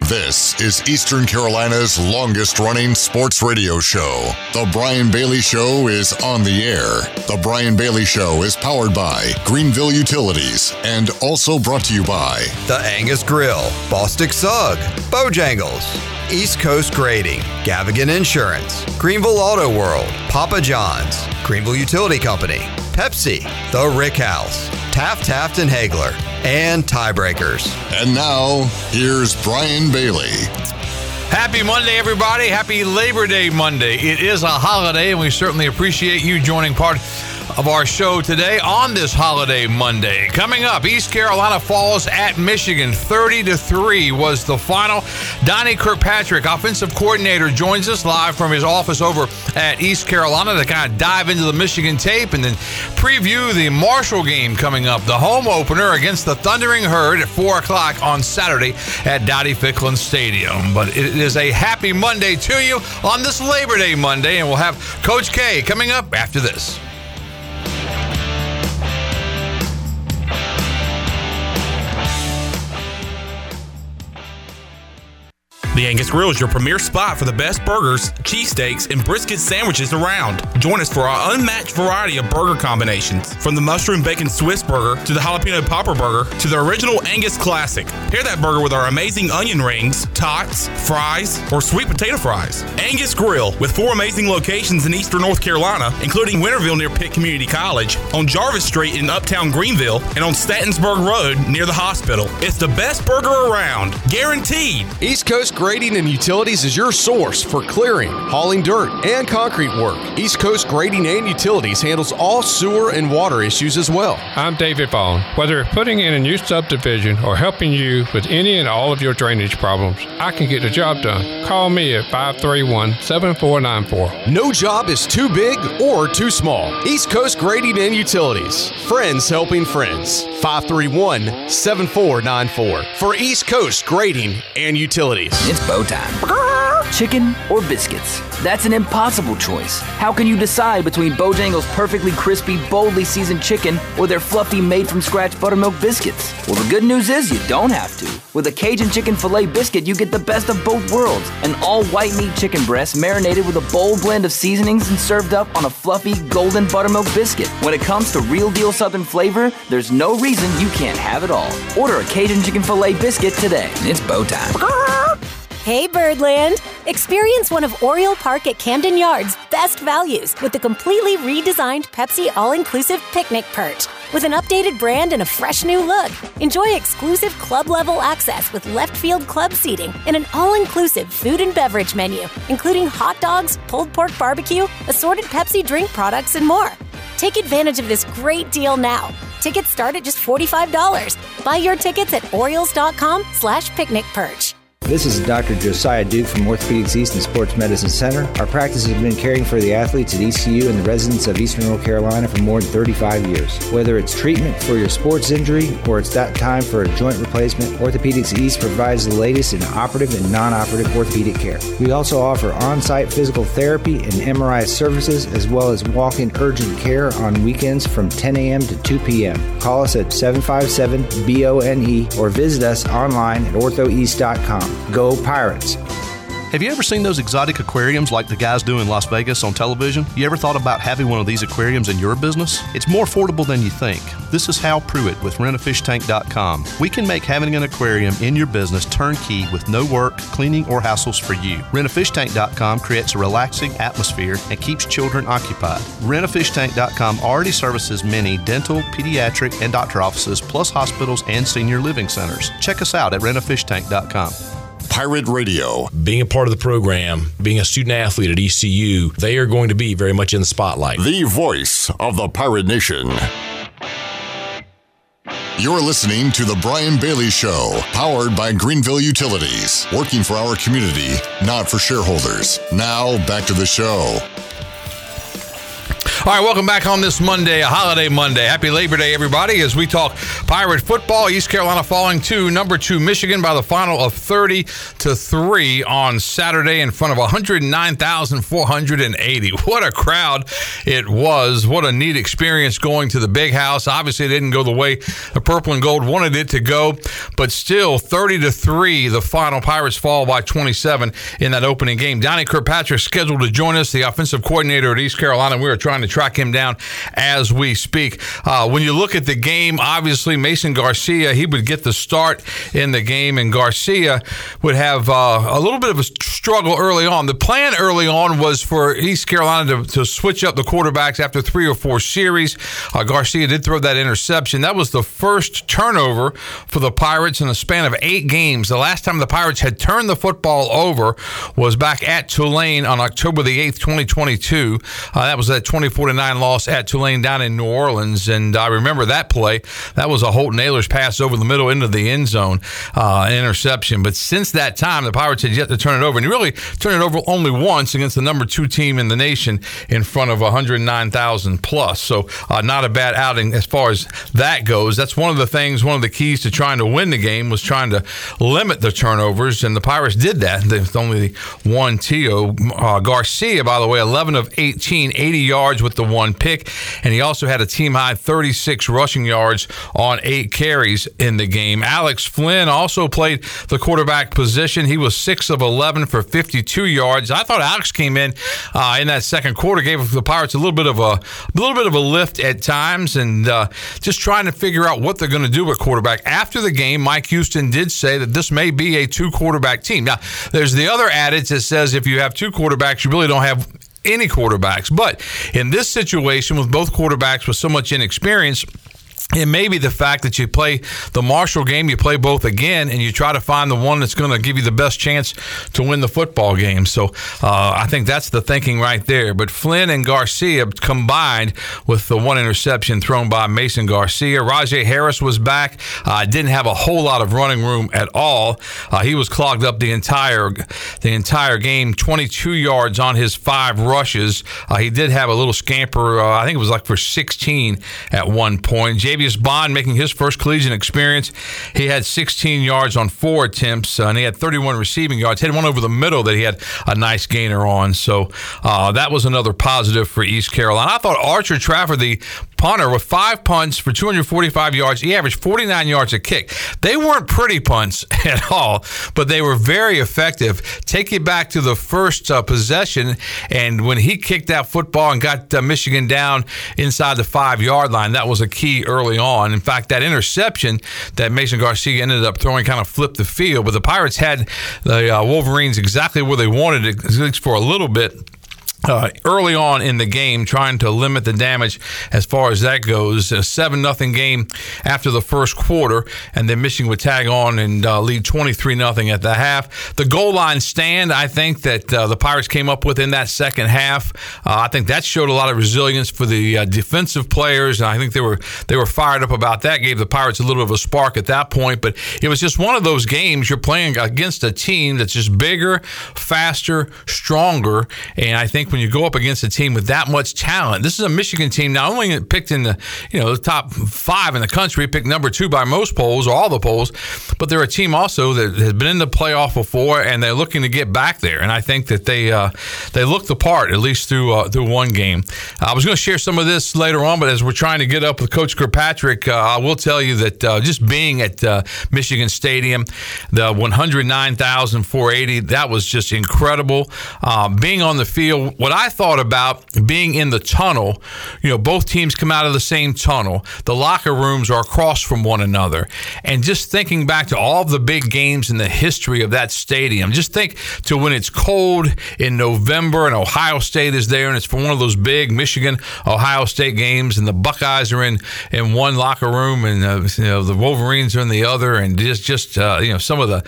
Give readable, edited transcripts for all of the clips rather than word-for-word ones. This is Eastern Carolina's longest-running sports radio show. The Brian Bailey Show is on the air. The Brian Bailey Show is powered by Greenville Utilities and also brought to you by The Angus Grill, Bostic Sugg, Bojangles, East Coast Grading, Gavigan Insurance, Greenville Auto World, Papa John's, Greenville Utility Company, Pepsi, The Rick House, Taft and Hagler, and Tiebreakers. And now, here's Brian Bailey. Happy Monday, everybody. Happy Labor Day Monday. It is a holiday, and we certainly appreciate you joining part of our show today on this holiday Monday. Coming up, East Carolina falls at Michigan. 30-3 was the final. Donnie Kirkpatrick, offensive coordinator, joins us live from his office over at East Carolina to kind of dive into the Michigan tape and then preview the Marshall game coming up, the home opener against the Thundering Herd at 4 o'clock on Saturday at Dowdy Ficklen Stadium. But it is a happy Monday to you on this Labor Day Monday, and we'll have Coach K coming up after this. The Angus Grill is your premier spot for the best burgers, cheesesteaks, and brisket sandwiches around. Join us for our unmatched variety of burger combinations, from the mushroom bacon Swiss burger to the jalapeno popper burger to the original Angus classic. Pair that burger with our amazing onion rings, tots, fries, or sweet potato fries. Angus Grill, with 4 amazing locations in eastern North Carolina, including Winterville near Pitt Community College, on Jarvis Street in uptown Greenville, and on Statensburg Road near the hospital. It's the best burger around, guaranteed. East Coast Grading and Utilities is your source for clearing, hauling dirt, and concrete work. East Coast Grading and Utilities handles all sewer and water issues as well. I'm David Vaughn. Whether putting in a new subdivision or helping you with any and all of your drainage problems, I can get the job done. Call me at 531-7494. No job is too big or too small. East Coast Grading and Utilities. Friends helping friends. 531-7494 for East Coast Grading and Utilities. It's bow time. Chicken or biscuits? That's an impossible choice. How can you decide between Bojangles' perfectly crispy, boldly seasoned chicken or their fluffy, made-from-scratch buttermilk biscuits? Well, the good news is you don't have to. With a Cajun chicken filet biscuit, you get the best of both worlds. An all-white meat chicken breast marinated with a bold blend of seasonings and served up on a fluffy, golden buttermilk biscuit. When it comes to real-deal Southern flavor, there's no reason you can't have it all. Order a Cajun chicken filet biscuit today. It's bow time. Hey, Birdland! Experience one of Oriole Park at Camden Yards' best values with the completely redesigned Pepsi All-Inclusive Picnic Perch. With an updated brand and a fresh new look, enjoy exclusive club-level access with left-field club seating and an all-inclusive food and beverage menu, including hot dogs, pulled pork barbecue, assorted Pepsi drink products, and more. Take advantage of this great deal now. Tickets start at just $45. Buy your tickets at orioles.com/picnicperch. This is Dr. Josiah Duke from Orthopedics East and Sports Medicine Center. Our practice has been caring for the athletes at ECU and the residents of Eastern North Carolina for more than 35 years. Whether it's treatment for your sports injury or it's that time for a joint replacement, Orthopedics East provides the latest in operative and non-operative orthopedic care. We also offer on-site physical therapy and MRI services, as well as walk-in urgent care on weekends from 10 a.m. to 2 p.m. Call us at 757-BONE or visit us online at orthoeast.com. Go Pirates! Have you ever seen those exotic aquariums like the guys do in Las Vegas on television? You ever thought about having one of these aquariums in your business? It's more affordable than you think. This is Hal Pruitt with Rentafishtank.com. We can make having an aquarium in your business turnkey with no work, cleaning, or hassles for you. Rentafishtank.com creates a relaxing atmosphere and keeps children occupied. Rentafishtank.com already services many dental, pediatric, and doctor offices, plus hospitals and senior living centers. Check us out at Rentafishtank.com. Pirate Radio. Being a part of the program, being a student athlete at ECU, they are going to be very much in the spotlight. The voice of the Pirate Nation. You're listening to The Brian Bailey Show, powered by Greenville Utilities. Working for our community, not for shareholders. Now, back to the show. All right, welcome back on this Monday, a holiday Monday. Happy Labor Day, everybody, as we talk Pirate football. East Carolina falling to number 2 Michigan by the final of 30-3 on Saturday in front of 109,480. What a crowd it was. What a neat experience going to the Big House. Obviously, it didn't go the way the Purple and Gold wanted it to go, but still 30-3, the final. Pirates fall by 27 in that opening game. Donnie Kirkpatrick scheduled to join us, the offensive coordinator at East Carolina. We are trying to track him down as we speak. When you look at the game, obviously Mason Garcia, he would get the start in the game, and Garcia would have a little bit of a struggle early on. The plan early on was for East Carolina to switch up the quarterbacks after 3 or 4 series. Garcia did throw that interception. That was the first turnover for the Pirates in a span of 8 games. The last time the Pirates had turned the football over was back at Tulane on October the 8th, 2022. That was that 24-9 loss at Tulane down in New Orleans, and I remember that play. That was a Holton Ahlers pass over the middle into the end zone, interception. But since that time, the Pirates had yet to turn it over, and he really turned it over only once against the number 2 team in the nation in front of 109,000 plus. So not a bad outing as far as that goes. That's one of the things, one of the keys to trying to win the game was trying to limit the turnovers, and the Pirates did that. There's only one TO. Garcia, by the way, 11 of 18, 80 yards with the 1 pick, and he also had a team-high 36 rushing yards on 8 carries in the game. Alex Flynn also played the quarterback position. He was 6 of 11 for 52 yards. I thought Alex came in that second quarter, gave the Pirates a little bit of a lift at times, and just trying to figure out what they're going to do with quarterback. After the game, Mike Houston did say that this may be a 2-quarterback team. Now, there's the other adage that says if you have 2 quarterbacks, you really don't have any quarterbacks. But in this situation, with both quarterbacks with so much inexperience, it may be the fact that you play the Marshall game, you play both again, and you try to find the one that's going to give you the best chance to win the football game. So I think that's the thinking right there. But Flynn and Garcia combined with the 1 interception thrown by Mason Garcia. Rahjai Harris was back. Didn't have a whole lot of running room at all. He was clogged up the entire game, 22 yards on his 5 rushes. He did have a little scamper. I think it was like for 16 at one point. Bond making his first collegiate experience. He had 16 yards on 4 attempts, and he had 31 receiving yards. He had one over the middle that he had a nice gainer on. So that was another positive for East Carolina. I thought Archer Trafford, the punter, with 5 punts for 245 yards. He averaged 49 yards a kick. They weren't pretty punts at all, but they were very effective. Take you back to the first possession, and when he kicked that football and got Michigan down inside the 5-yard line, that was a key early on. In fact, that interception that Mason Garcia ended up throwing kind of flipped the field, but the Pirates had the Wolverines exactly where they wanted it, at least for a little bit. Early on in the game, trying to limit the damage as far as that goes. A 7-0 game after the first quarter, and then Michigan would tag on and lead 23-0 at the half. The goal line stand, I think, that the Pirates came up with in that second half, I think that showed a lot of resilience for the defensive players, and I think they were fired up about that. Gave the Pirates a little bit of a spark at that point, but it was just one of those games you're playing against a team that's just bigger, faster, stronger, and I think when you go up against a team with that much talent, this is a Michigan team not only picked in the the top 5 in the country, picked number 2 by most polls or all the polls, but they're a team also that has been in the playoff before, and they're looking to get back there. And I think that they look the part, at least through one game. I was going to share some of this later on, but as we're trying to get up with Coach Kirkpatrick, I will tell you that just being at Michigan Stadium, the 109,480, that was just incredible. Being on the field. What I thought about being in the tunnel, both teams come out of the same tunnel. The locker rooms are across from one another. And just thinking back to all the big games in the history of that stadium, just think to when it's cold in November and Ohio State is there, and it's for one of those big Michigan-Ohio State games, and the Buckeyes are in one locker room, and the Wolverines are in the other, and just some of the,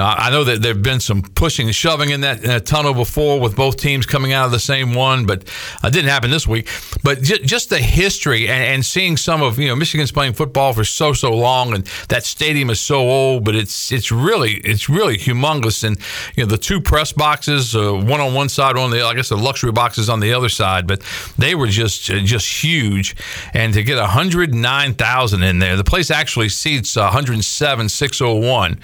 I know that there have been some pushing and shoving in that tunnel before with both teams coming out of the same one, but it didn't happen this week. But just the history and seeing some of, you know, Michigan's playing football for so long, and that stadium is so old, but it's really humongous. And, you know, the two press boxes, one on one side, one on the, I guess the luxury boxes on the other side, but they were just huge. And to get 109,000 in there, the place actually seats 107,601,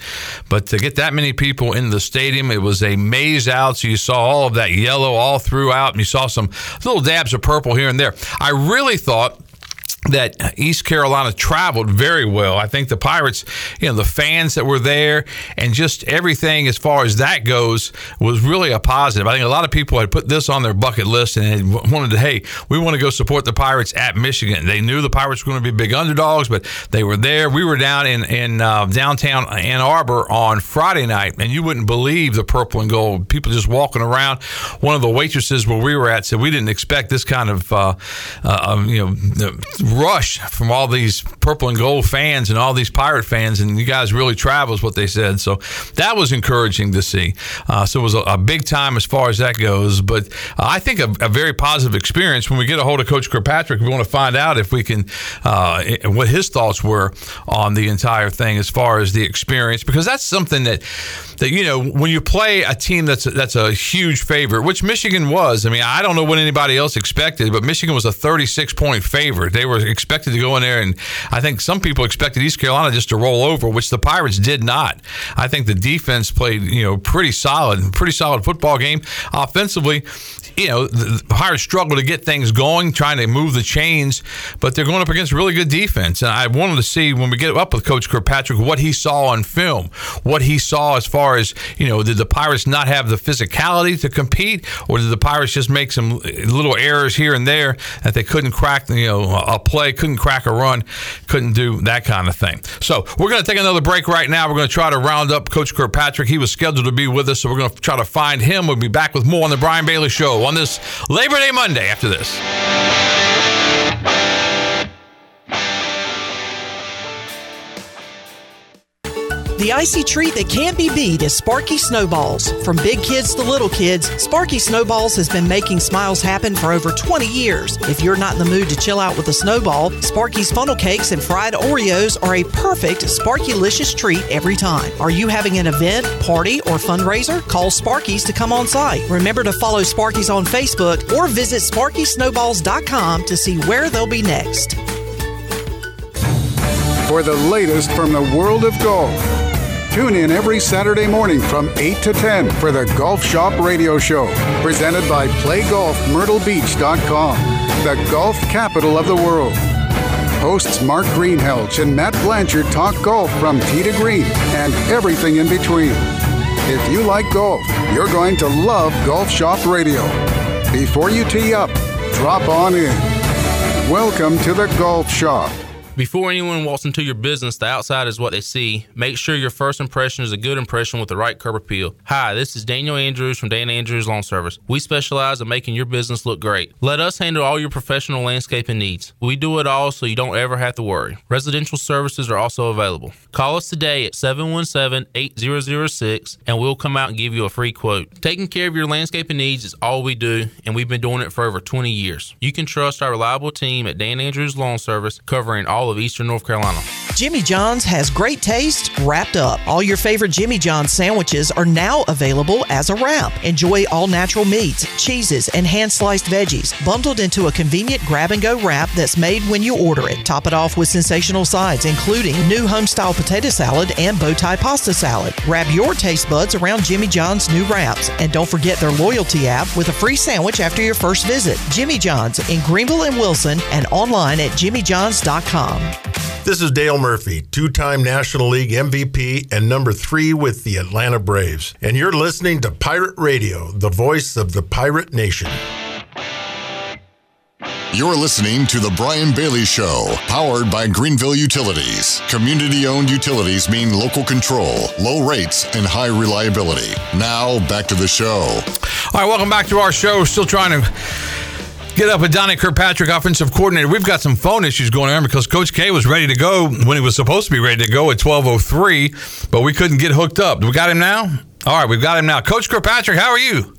but to get that many people in the stadium, it was a maze out. So you saw all of that yellow all throughout, and you saw some little dabs of purple here and there. I really thought that East Carolina traveled very well. I think the Pirates, you know, the fans that were there and just everything as far as that goes was really a positive. I think a lot of people had put this on their bucket list and had wanted to, hey, we want to go support the Pirates at Michigan. They knew the Pirates were going to be big underdogs, but they were there. We were down in downtown Ann Arbor on Friday night, and you wouldn't believe the purple and gold. People just walking around. One of the waitresses where we were at said we didn't expect this kind of, rush from all these purple and gold fans and all these Pirate fans, and you guys really travel is what they said. So that was encouraging to see. So it was a big time as far as that goes, but I think a very positive experience. When we get a hold of Coach Kirkpatrick, we want to find out if we can what his thoughts were on the entire thing as far as the experience, because that's something that you know, when you play a team that's a huge favorite, which Michigan was. I mean, I don't know what anybody else expected, but Michigan was a 36-point favorite. They were expected to go in there, and I think some people expected East Carolina just to roll over, which the Pirates did not. I think the defense played, you know, pretty solid football game. Offensively, you know, the Pirates struggled to get things going, trying to move the chains, but they're going up against really good defense. And I wanted to see, when we get up with Coach Kirkpatrick, what he saw on film, what he saw as far as, you know, did the Pirates not have the physicality to compete, or did the Pirates just make some little errors here and there that they couldn't crack, you know, a play, couldn't crack a run, couldn't do that kind of thing. So we're going to take another break right now. We're going to try to round up Coach Kirkpatrick. He was scheduled to be with us, so we're going to try to find him. We'll be back with more on The Brian Bailey Show on this Labor Day Monday after this. The icy treat that can't be beat is Sparky Snowballs. From big kids to little kids, Sparky Snowballs has been making smiles happen for over 20 years. If you're not in the mood to chill out with a snowball, Sparky's funnel cakes and fried Oreos are a perfect Sparky-licious treat every time. Are you having an event, party, or fundraiser? Call Sparky's to come on site. Remember to follow Sparky's on Facebook or visit SparkySnowballs.com to see where they'll be next. For the latest from the world of golf, tune in every Saturday morning from 8 to 10 for the Golf Shop Radio Show, presented by PlayGolfMyrtleBeach.com, the golf capital of the world. Hosts Mark Greenhalgh and Matt Blanchard talk golf from tee to green and everything in between. If you like golf, you're going to love Golf Shop Radio. Before you tee up, drop on in. Welcome to the Golf Shop. Before anyone walks into your business, the outside is what they see. Make sure your first impression is a good impression with the right curb appeal. Hi, this is Daniel Andrews from Dan Andrews Lawn Service. We specialize in making your business look great. Let us handle all your professional landscaping needs. We do it all so you don't ever have to worry. Residential services are also available. Call us today at 717-8006 and we'll come out and give you a free quote. Taking care of your landscaping needs is all we do, and we've been doing it for over 20 years. You can trust our reliable team at Dan Andrews Lawn Service, covering all of Eastern North Carolina. Jimmy John's has great taste wrapped up. All your favorite Jimmy John's sandwiches are now available as a wrap. Enjoy all natural meats, cheeses, and hand-sliced veggies bundled into a convenient grab-and-go wrap that's made when you order it. Top it off with sensational sides, including new homestyle potato salad and bow-tie pasta salad. Wrap your taste buds around Jimmy John's new wraps, and don't forget their loyalty app with a free sandwich after your first visit. Jimmy John's in Greenville and Wilson, and online at jimmyjohns.com. This is Dale Murphy, two-time National League MVP and #3 with the Atlanta Braves. And you're listening to Pirate Radio, the voice of the Pirate Nation. You're listening to The Brian Bailey Show, powered by Greenville Utilities. Community-owned utilities mean local control, low rates, and high reliability. Now, back to the show. All right, welcome back to our show. Still trying to get up with Donnie Kirkpatrick, offensive coordinator. We've got some phone issues going on because Coach K was ready to go when he was supposed to be ready to go at 12:03, but we couldn't get hooked up. Do we got him now? All right, we've got him now. Coach Kirkpatrick, how are you?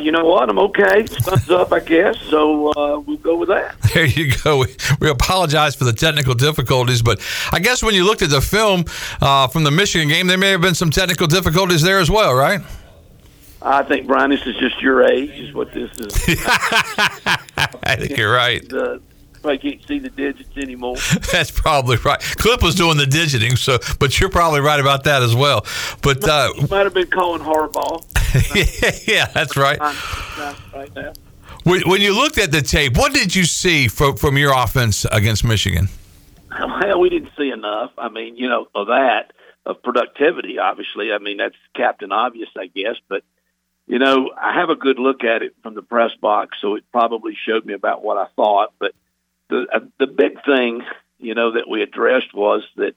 You know what? I'm okay. Sun's up, I guess. So we'll go with that. There you go. We apologize for the technical difficulties, but I guess when you looked at the film from the Michigan game, there may have been some technical difficulties there as well, right? I think, Brian, this is just your age is what this is. I think you're right. I can't see the digits anymore. That's probably right. Clip was doing the digiting, so but you're probably right about that as well. But you might have been calling Harbaugh. Yeah, that's right. When you looked at the tape, what did you see from your offense against Michigan? Well, we didn't see enough. I mean, you know, of productivity, obviously. I mean, that's captain obvious, I guess. But, you know, I have a good look at it from the press box, so it probably showed me about what I thought. But the big thing, you know, that we addressed was that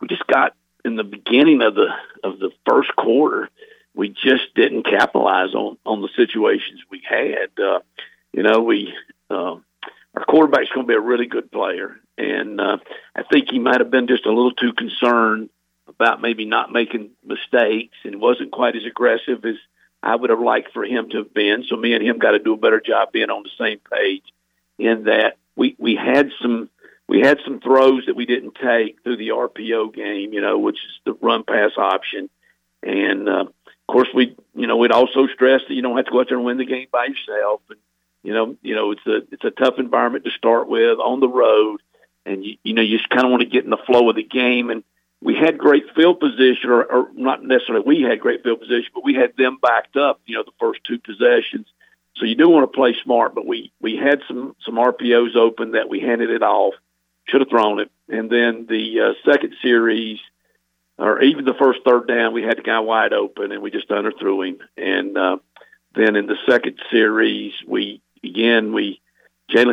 we just got in the beginning of the first quarter. We just didn't capitalize on the situations we had. You know, our quarterback's going to be a really good player, and I think he might have been just a little too concerned about maybe not making mistakes and wasn't quite as aggressive as I would have liked for him to have been. So me and him got to do a better job being on the same page in that we had some throws that we didn't take through the RPO game, you know, which is the run pass option. And of course, we'd also stress that you don't have to go out there and win the game by yourself. And, you know, it's a tough environment to start with on the road, and you know you just kind of want to get in the flow of the game. And we had great field position, or not necessarily we had great field position, but we had them backed up. You know, the first two possessions. So you do want to play smart, but we had some RPOs open that we handed it off. Should have thrown it. And then the second series, or even the first third down, we had the guy wide open, and we just underthrew him. And then in the second series, Jalen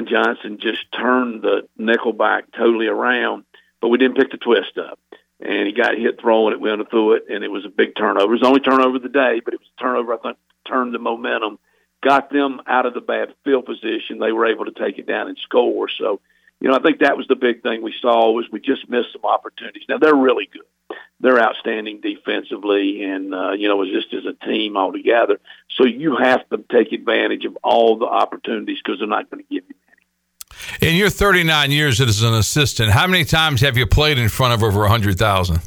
Johnson just turned the nickelback totally around, but we didn't pick the twist up. And he got hit throwing it, we underthrew it, and it was a big turnover. It was the only turnover of the day, but it was a turnover, I think, turned the momentum. Got them out of the bad field position. They were able to take it down and score. So, you know, I think that was the big thing we saw was we just missed some opportunities. Now, they're really good. They're outstanding defensively and, you know, just as a team altogether. So you have to take advantage of all the opportunities because they're not going to give you any. In your 39 years as an assistant, how many times have you played in front of over 100,000?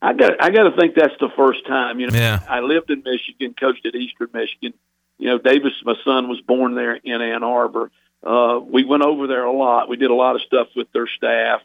I got to think that's the first time. You know, yeah. I lived in Michigan, coached at Eastern Michigan. You know, Davis, my son, was born there in Ann Arbor. We went over there a lot. We did a lot of stuff with their staff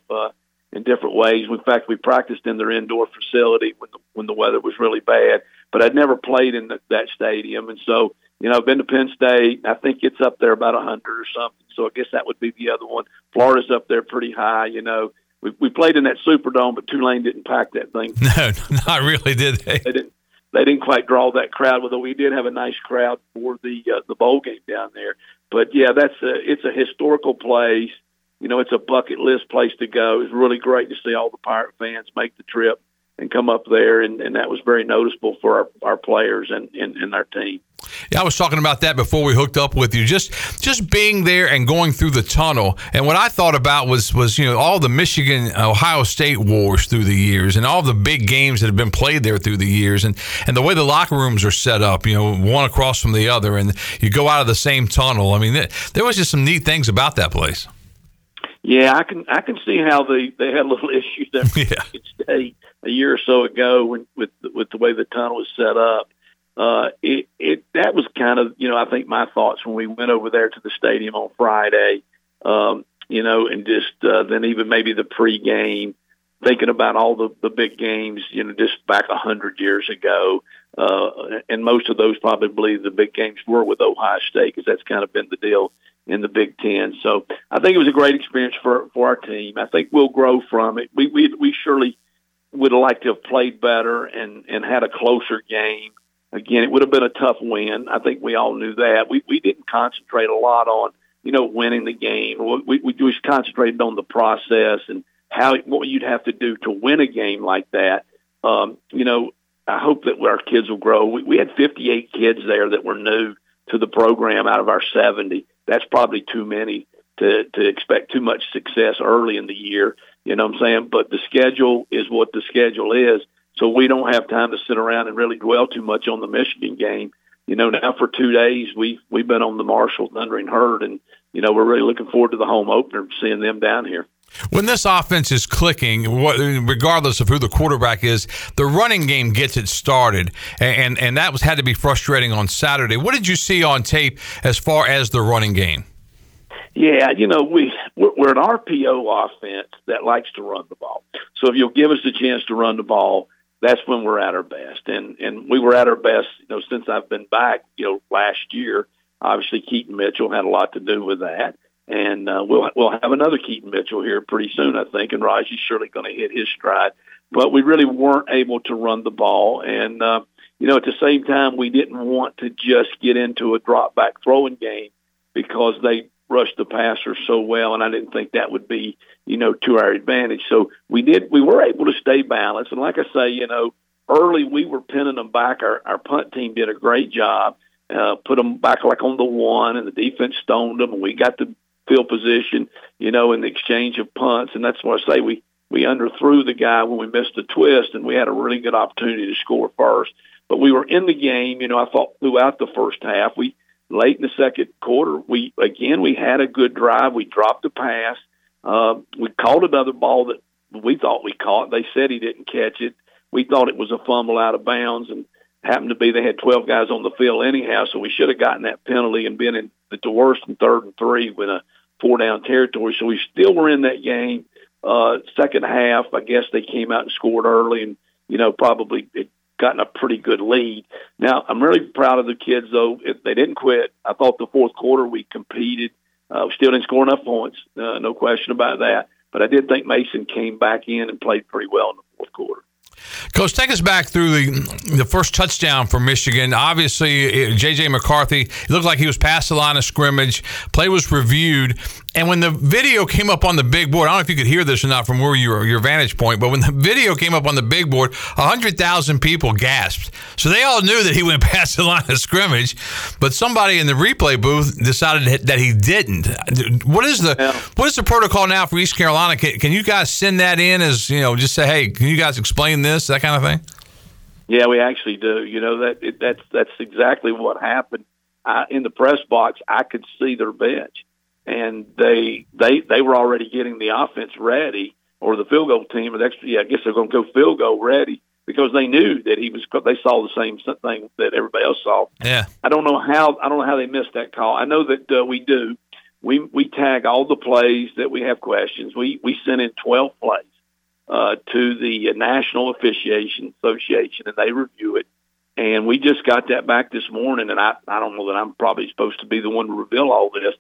in different ways. In fact, we practiced in their indoor facility when the weather was really bad. But I'd never played in that stadium. And so, you know, I've been to Penn State. I think it's up there about 100 or something. So I guess that would be the other one. Florida's up there pretty high, you know. We played in that Superdome, but Tulane didn't pack that thing. No, not really, did they? They didn't. They didn't quite draw that crowd, although we did have a nice crowd for the bowl game down there. But yeah, it's a historical place. You know, it's a bucket list place to go. It's really great to see all the Pirate fans make the trip and come up there, and that was very noticeable for our players and our team. Yeah, I was talking about that before we hooked up with you. Just being there and going through the tunnel, and what I thought about was you know, all the Michigan-Ohio State wars through the years and all the big games that have been played there through the years and the way the locker rooms are set up, you know, one across from the other, and you go out of the same tunnel. I mean, there was just some neat things about that place. Yeah, I can see how they had a little issue there a year or so ago with the way the tunnel was set up. That was kind of, you know, I think my thoughts when we went over there to the stadium on Friday, you know, and just then even maybe the pregame, thinking about all the big games, you know, just back 100 years ago. And most of those probably the big games were with Ohio State because that's kind of been the deal in the Big Ten. So I think it was a great experience for our team. I think we'll grow from it. We surely would have liked to have played better and had a closer game. Again, it would have been a tough win. I think we all knew that. We didn't concentrate a lot on, you know, winning the game. We just concentrated on the process and what you'd have to do to win a game like that. You know, I hope that our kids will grow. We had 58 kids there that were new to the program out of our 70. That's probably too many to expect too much success early in the year. You know what I'm saying? But the schedule is what the schedule is. So we don't have time to sit around and really dwell too much on the Michigan game. you know, now for 2 days, we've been on the Marshall Thundering Herd, and, you know, we're really looking forward to the home opener, seeing them down here. When this offense is clicking, regardless of who the quarterback is, the running game gets it started, and that had to be frustrating on Saturday. What did you see on tape as far as the running game? Yeah, you know, we're an RPO offense that likes to run the ball. So if you'll give us a chance to run the ball, that's when we're at our best. And we were at our best, you know, since I've been back, you know, last year. Obviously, Keaton Mitchell had a lot to do with that. And we'll have another Keaton Mitchell here pretty soon, I think, and Raji's surely going to hit his stride. But we really weren't able to run the ball. And, you know, at the same time, we didn't want to just get into a drop-back throwing game because they rushed the passer so well, and I didn't think that would be, you know, to our advantage. So we were able to stay balanced. And like I say, you know, early we were pinning them back. Our punt team did a great job, put them back like on the one, and the defense stoned them, and we got the field position, you know, in the exchange of punts. And that's what I say, we underthrew the guy when we missed the twist, and we had a really good opportunity to score first. But we were in the game, you know, I thought throughout the first half. Late in the second quarter, we had a good drive. We dropped the pass. We caught another ball that we thought we caught. They said he didn't catch it. We thought it was a fumble out of bounds, and happened to be they had 12 guys on the field anyhow, so we should have gotten that penalty and been in the worst in 3rd and 3 with a 4-down territory. So we still were in that game. Second half, I guess they came out and scored early, and, you know, probably it gotten a pretty good lead. Now, I'm really proud of the kids, though. They didn't quit. I thought the fourth quarter we competed. We still didn't score enough points, no question about that. But I did think Mason came back in and played pretty well in the fourth quarter. Coach, take us back through the first touchdown for Michigan. Obviously, J.J. McCarthy, it looked like he was past the line of scrimmage. Play was reviewed. And when the video came up on the big board, I don't know if you could hear this or not from where your vantage point, but when the video came up on the big board, 100,000 people gasped. So they all knew that he went past the line of scrimmage, but somebody in the replay booth decided that he didn't. What is the protocol now for East Carolina? Can you guys send that in as, you know, just say, hey, can you guys explain this, that kind of thing? Yeah, we actually do. You know, that's exactly what happened. In the press box, I could see their bench. And they were already getting the offense ready, or the field goal team. I guess they're going to go field goal ready because they knew that he was. They saw the same thing that everybody else saw. Yeah, I don't know how they missed that call. I know that we do. We tag all the plays that we have questions. We sent in 12 plays to the National Officiating Association, and they review it. And we just got that back this morning. And I don't know that I'm probably supposed to be the one to reveal all this.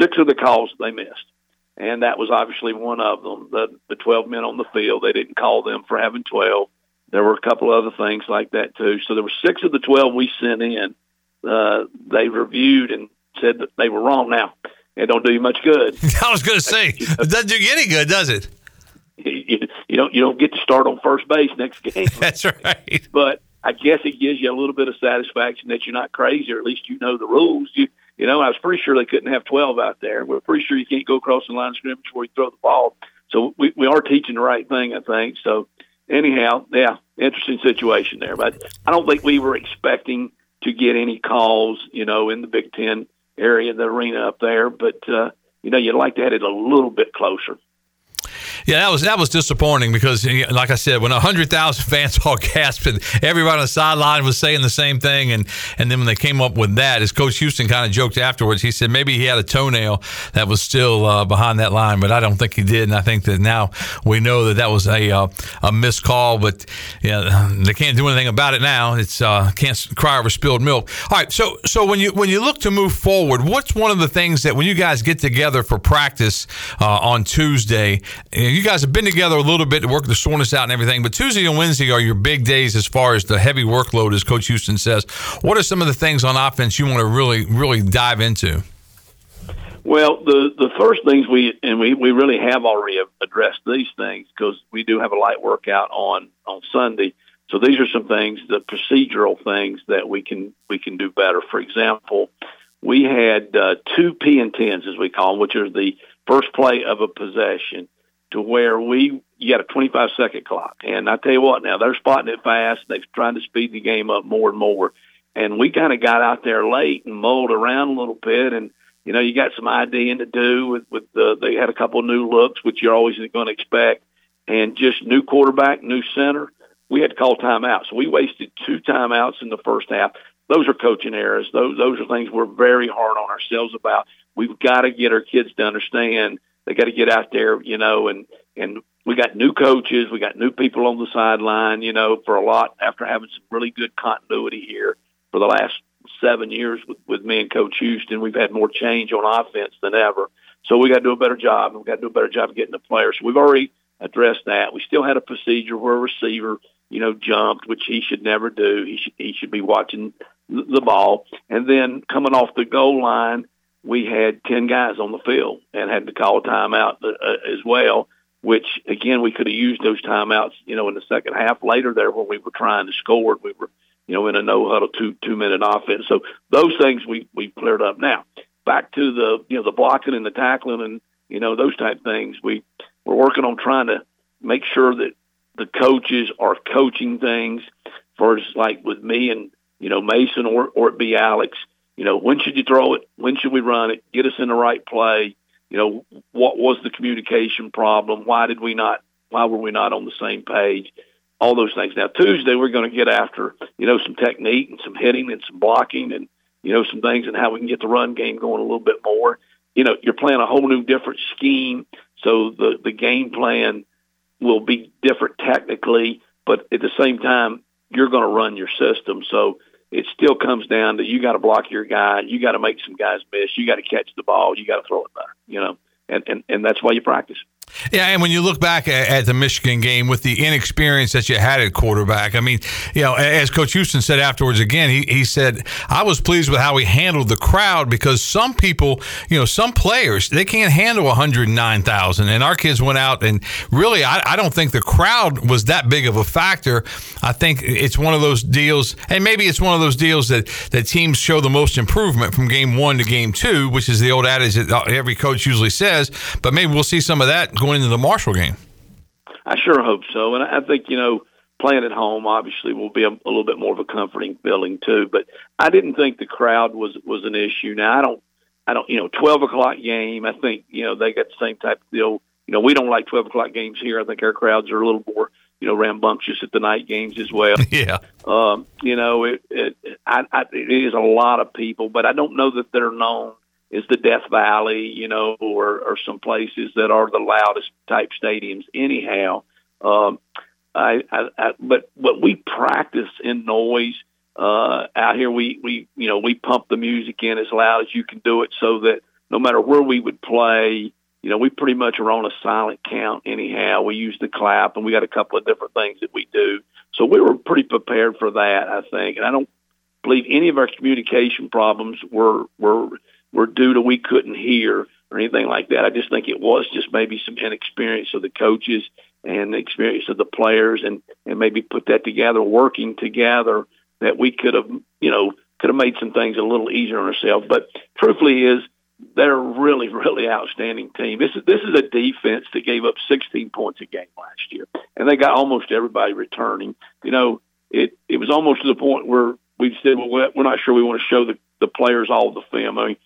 6 of the calls they missed, and that was obviously one of them. The 12 men on the field, they didn't call them for having 12. There were a couple other things like that, too. So there were 6 of the 12 we sent in. They reviewed and said that they were wrong. Now, it don't do you much good. I was going to say, it doesn't do you any good, does it? You don't get to start on first base next game. That's right. But I guess it gives you a little bit of satisfaction that you're not crazy, or at least you know the rules. You know, I was pretty sure they couldn't have 12 out there. We're pretty sure you can't go across the line of scrimmage where you throw the ball. So we are teaching the right thing, I think. So anyhow, yeah, interesting situation there. But I don't think we were expecting to get any calls, you know, in the Big Ten area, the arena up there. But, you know, you'd like to have it a little bit closer. Yeah, that was disappointing because, like I said, when 100,000 fans all gasped, everybody on the sideline was saying the same thing, and then when they came up with that, as Coach Houston kind of joked afterwards, he said maybe he had a toenail that was still behind that line, but I don't think he did, and I think that now we know that was a missed call, but yeah, they can't do anything about it now. It's can't cry over spilled milk. All right, so when you look to move forward, what's one of the things that when you guys get together for practice on Tuesday? You guys have been together a little bit to work the soreness out and everything, but Tuesday and Wednesday are your big days as far as the heavy workload, as Coach Houston says. What are some of the things on offense you want to really, really dive into? Well, the first things we really have already addressed these things because we do have a light workout on Sunday. So these are some things, the procedural things that we can do better. For example, we had 2 P&10s, as we call them, which is the first play of a possession, to where you got a 25-second clock. And I tell you what now, they're spotting it fast. They're trying to speed the game up more and more. and we kind of got out there late and mulled around a little bit. And, you know, you got some IDing to do with they had a couple of new looks, which you're always going to expect, and just new quarterback, new center. We had to call timeouts. So we wasted two timeouts in the first half. Those are coaching errors. Those are things we're very hard on ourselves about. We've got to get our kids to understand they got to get out there, you know, and we got new coaches, we got new people on the sideline, you know, for a lot after having some really good continuity here for the last 7 years with me and Coach Houston. We've had more change on offense than ever. So we got to do a better job. We've got to do a better job of getting the players. So we've already addressed that. We still had a procedure where a receiver, you know, jumped, which he should never do. He should be watching the ball. And then coming off the goal line, we had 10 guys on the field and had to call a timeout as well, which, again, we could have used those timeouts, you know, in the second half later there when we were trying to score. We were, you know, in a no-huddle two-minute offense. So those things we cleared up. Now, back to the, you know, the blocking and the tackling and, you know, those type things. We're working on trying to make sure that the coaches are coaching things first, like with me and, you know, Mason or it be Alex. You know, when should you throw it? When should we run it? Get us in the right play. You know, what was the communication problem? Why were we not on the same page? All those things. Now, Tuesday, we're going to get after, you know, some technique and some hitting and some blocking and, you know, some things and how we can get the run game going a little bit more. You know, you're playing a whole new different scheme, so the game plan will be different technically, but at the same time, you're going to run your system. So it still comes down to you got to block your guy, you got to make some guys miss, you got to catch the ball, you got to throw it better, you know, and that's why you practice. Yeah, and when you look back at the Michigan game with the inexperience that you had at quarterback, I mean, you know, as Coach Houston said afterwards again, he said, I was pleased with how we handled the crowd because some people, you know, some players, they can't handle 109,000. And our kids went out and really, I don't think the crowd was that big of a factor. I think it's one of those deals, and maybe it's one of those deals that teams show the most improvement from game one to game two, which is the old adage that every coach usually says, but maybe we'll see some of that going into the Marshall game. I sure hope so. And I think, you know, playing at home obviously will be a little bit more of a comforting feeling too, but I didn't think the crowd was an issue. Now, I don't, you know, 12 o'clock game, I think, you know, they got the same type of deal. You know, we don't like 12 o'clock games here. I think our crowds are a little more, you know, rambunctious at the night games as well. Yeah. You know, it is a lot of people, but I don't know that they're known is the Death Valley, you know, or some places that are the loudest type stadiums. Anyhow, but we practice in noise out here. We pump the music in as loud as you can do it, so that no matter where we would play, you know, we pretty much are on a silent count. Anyhow, we use the clap, and we got a couple of different things that we do. So we were pretty prepared for that, I think. And I don't believe any of our communication problems were due to we couldn't hear or anything like that. I just think it was just maybe some inexperience of the coaches and the experience of the players and maybe put that together, working together, that we could have, you know, made some things a little easier on ourselves. But truthfully is they're really, really outstanding team. This is a defense that gave up 16 points a game last year, and they got almost everybody returning. You know, it was almost to the point where we said, well, we're not sure we want to show the players all the film. I mean,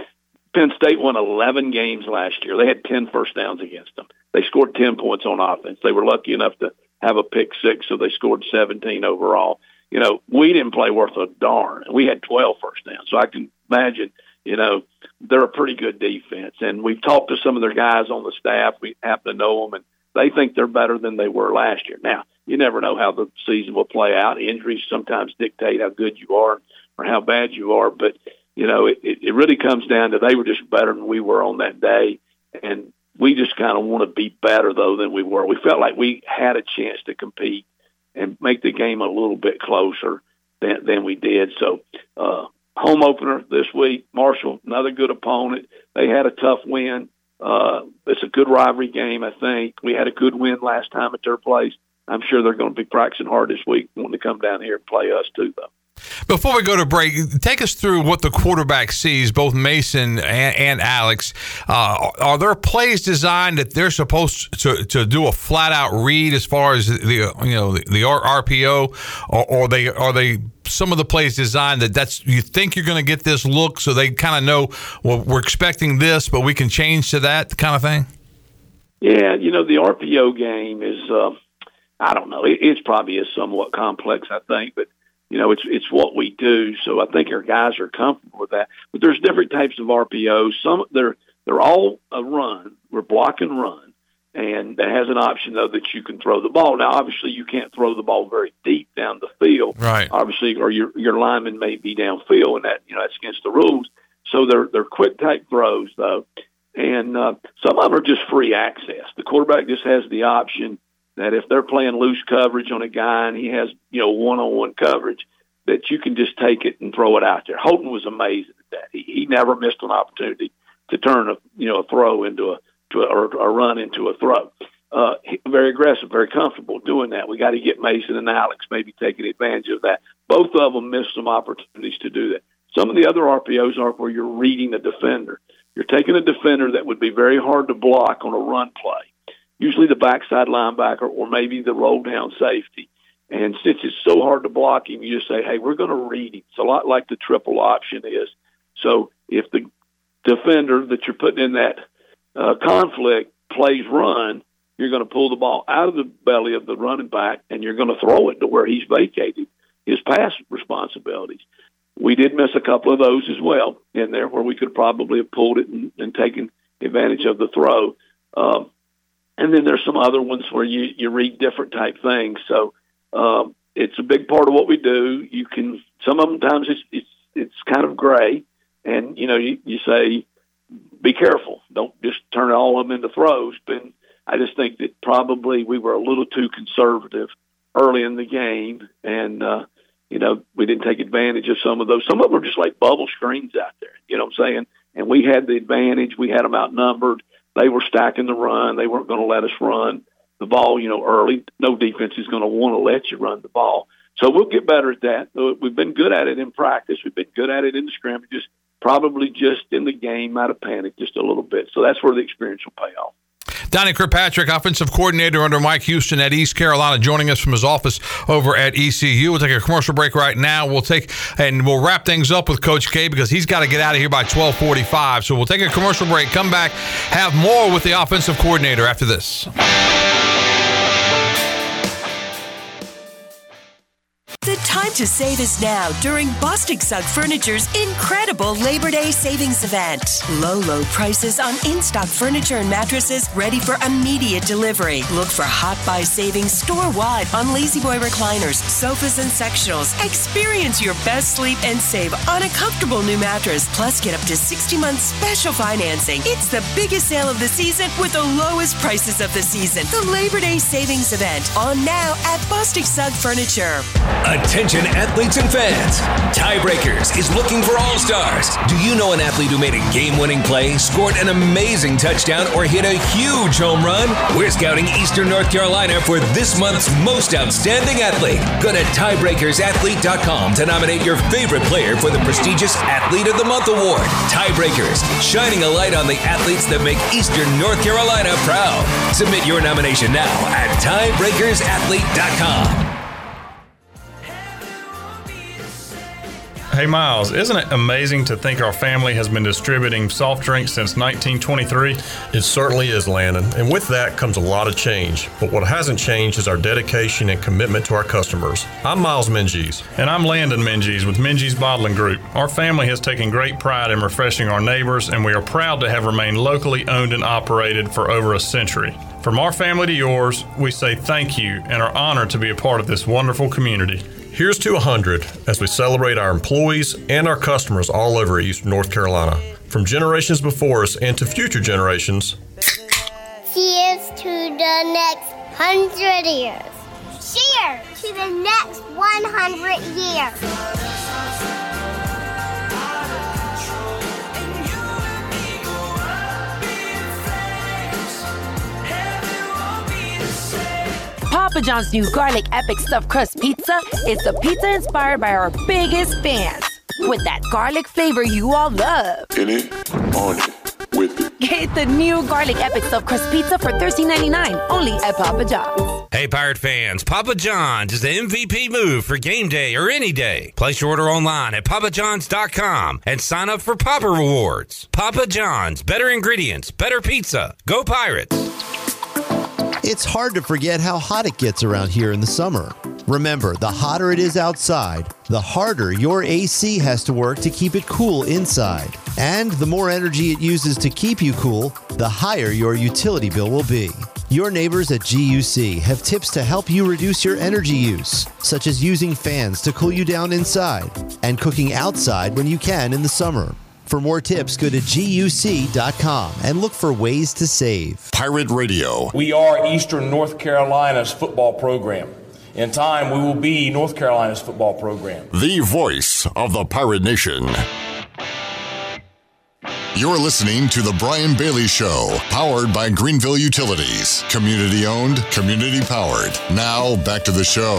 Penn State won 11 games last year. They had 10 first downs against them. They scored 10 points on offense. They were lucky enough to have a pick six, so they scored 17 overall. You know, we didn't play worth a darn. We had 12 first downs. So I can imagine, you know, they're a pretty good defense. And we've talked to some of their guys on the staff. We happen to know them, and they think they're better than they were last year. Now, you never know how the season will play out. Injuries sometimes dictate how good you are or how bad you are, but you know, it really comes down to they were just better than we were on that day, and we just kind of want to be better, though, than we were. We felt like we had a chance to compete and make the game a little bit closer than we did. So home opener this week, Marshall, another good opponent. They had a tough win. It's a good rivalry game, I think. We had a good win last time at their place. I'm sure they're going to be practicing hard this week, wanting to come down here and play us, too, though. Before we go to break, take us through what the quarterback sees, both Mason and Alex. Are there plays designed that they're supposed to do a flat out read as far as the RPO, or are they some of the plays designed that's you think you're going to get this look, so they kind of know, well, we're expecting this, but we can change to that kind of thing? Yeah, the RPO game is, I don't know, it's probably is somewhat complex, I think, but it's what we do. So I think our guys are comfortable with that. But there's different types of RPOs. Some they're all a run. We're block and run, and that has an option though that you can throw the ball. Now, obviously, you can't throw the ball very deep down the field, right? Obviously, or your lineman may be downfield, and that that's against the rules. So they're quick type throws though, and some of them are just free access. The quarterback just has the option that if they're playing loose coverage on a guy and he has, one-on-one coverage, that you can just take it and throw it out there. Holton was amazing at that. He never missed an opportunity to turn a throw into or a run into a throw. Very aggressive, very comfortable doing that. We got to get Mason and Alex maybe taking advantage of that. Both of them missed some opportunities to do that. Some of the other RPOs are where you're reading the defender. You're taking a defender that would be very hard to block on a run play. Usually the backside linebacker or maybe the roll-down safety. And since it's so hard to block him, you just say, hey, we're going to read him. It's a lot like the triple option is. So if the defender that you're putting in that conflict plays run, you're going to pull the ball out of the belly of the running back, and you're going to throw it to where he's vacated his pass responsibilities. We did miss a couple of those as well in there where we could probably have pulled it and taken advantage of the throw. And then there's some other ones where you read different type things. So it's a big part of what we do. You can sometimes it's kind of gray, and you say be careful, don't just turn all of them into throws. But I just think that probably we were a little too conservative early in the game, and we didn't take advantage of some of those. Some of them are just like bubble screens out there. You know what I'm saying? And we had the advantage. We had them outnumbered. They were stacking the run. They weren't going to let us run the ball, early. No defense is going to want to let you run the ball. So we'll get better at that. We've been good at it in practice. We've been good at it in the scrimmages. Probably just in the game, might have panicked just a little bit. So that's where the experience will pay off. Donnie Kirkpatrick, offensive coordinator under Mike Houston at East Carolina, joining us from his office over at ECU. We'll take a commercial break right now. We'll wrap things up with Coach K because he's got to get out of here by 12:45. So we'll take a commercial break, come back, have more with the offensive coordinator after this. The time to save is now during Bostic Sugg Furniture's incredible Labor Day savings event. Low prices on in-stock furniture and mattresses ready for immediate delivery. Look for hot buy savings store-wide on Lazy Boy recliners, sofas, and sectionals. Experience your best sleep and save on a comfortable new mattress. Plus, get up to 60-month special financing. It's the biggest sale of the season with the lowest prices of the season. The Labor Day savings event on now at Bostic Sugg Furniture. Attention athletes and fans. Tiebreakers is looking for all-stars. Do you know an athlete who made a game-winning play, scored an amazing touchdown, or hit a huge home run? We're scouting Eastern North Carolina for this month's most outstanding athlete. Go to tiebreakersathlete.com to nominate your favorite player for the prestigious Athlete of the Month award. Tiebreakers, shining a light on the athletes that make Eastern North Carolina proud. Submit your nomination now at tiebreakersathlete.com. Hey, Miles, isn't it amazing to think our family has been distributing soft drinks since 1923? It certainly is, Landon, and with that comes a lot of change. But what hasn't changed is our dedication and commitment to our customers. I'm Miles Menges. And I'm Landon Menges with Menges Bottling Group. Our family has taken great pride in refreshing our neighbors, and we are proud to have remained locally owned and operated for over a century. From our family to yours, we say thank you and are honored to be a part of this wonderful community. Here's to 100 as we celebrate our employees and our customers all over Eastern North Carolina. From generations before us and to future generations. Cheers to the next 100 years. Cheers to the next 100 years. Papa John's new Garlic Epic Stuffed Crust Pizza is the pizza inspired by our biggest fans. With that garlic flavor you all love. In it, on it, with it. Get the new Garlic Epic Stuffed Crust Pizza for $13.99 only at Papa John's. Hey, Pirate fans, Papa John's is the MVP move for game day or any day. Place your order online at papajohns.com and sign up for Papa Rewards. Papa John's, better ingredients, better pizza. Go Pirates! It's hard to forget how hot it gets around here in the summer. Remember, the hotter it is outside, the harder your AC has to work to keep it cool inside. And the more energy it uses to keep you cool, the higher your utility bill will be. Your neighbors at GUC have tips to help you reduce your energy use, such as using fans to cool you down inside and cooking outside when you can in the summer. For more tips, go to GUC.com and look for ways to save. Pirate Radio. We are Eastern North Carolina's football program. In time, we will be North Carolina's football program. The voice of the Pirate Nation. You're listening to The Brian Bailey Show, powered by Greenville Utilities. Community-owned, community-powered. Now, back to the show.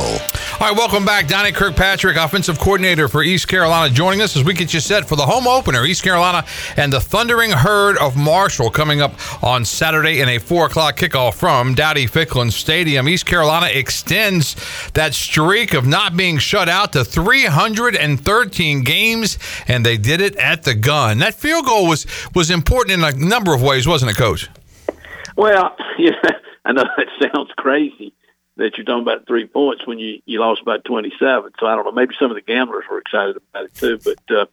All right, welcome back. Donnie Kirkpatrick, offensive coordinator for East Carolina, joining us as we get you set for the home opener, East Carolina and the Thundering Herd of Marshall, coming up on Saturday in a 4 o'clock kickoff from Dowdy Ficklen Stadium. East Carolina extends that streak of not being shut out to 313 games, and they did it at the gun. That field goal was important in a number of ways, wasn't it, Coach? Well, yeah, I know that sounds crazy that you're talking about 3 points when you lost by 27. So I don't know, maybe some of the gamblers were excited about it too. But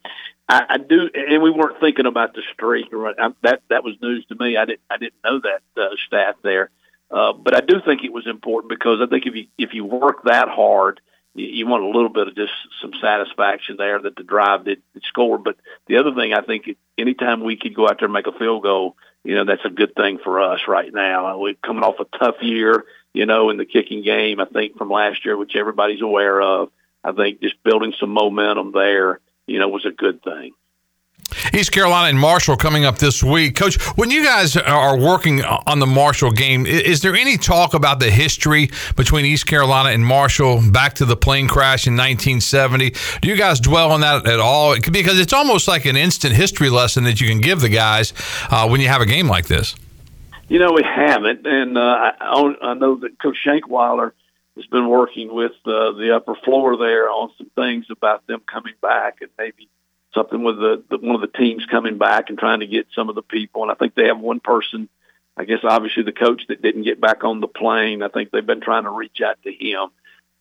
I do, and we weren't thinking about the streak. That was news to me. I didn't know that stat there. But I do think it was important because I think if you work that hard, you want a little bit of just some satisfaction there that the drive did score. But the other thing, I think anytime we could go out there and make a field goal, you know, that's a good thing for us right now. We're coming off a tough year, you know, in the kicking game, I think, from last year, which everybody's aware of. I think just building some momentum there, you know, was a good thing. East Carolina and Marshall coming up this week. Coach, when you guys are working on the Marshall game, is there any talk about the history between East Carolina and Marshall back to the plane crash in 1970? Do you guys dwell on that at all? Because it's almost like an instant history lesson that you can give the guys when you have a game like this. You know, we haven't. And I know that Coach Shankweiler has been working with the upper floor there on some things about them coming back and maybe something with one of the teams coming back and trying to get some of the people. And I think they have one person, I guess obviously the coach, that didn't get back on the plane. I think they've been trying to reach out to him.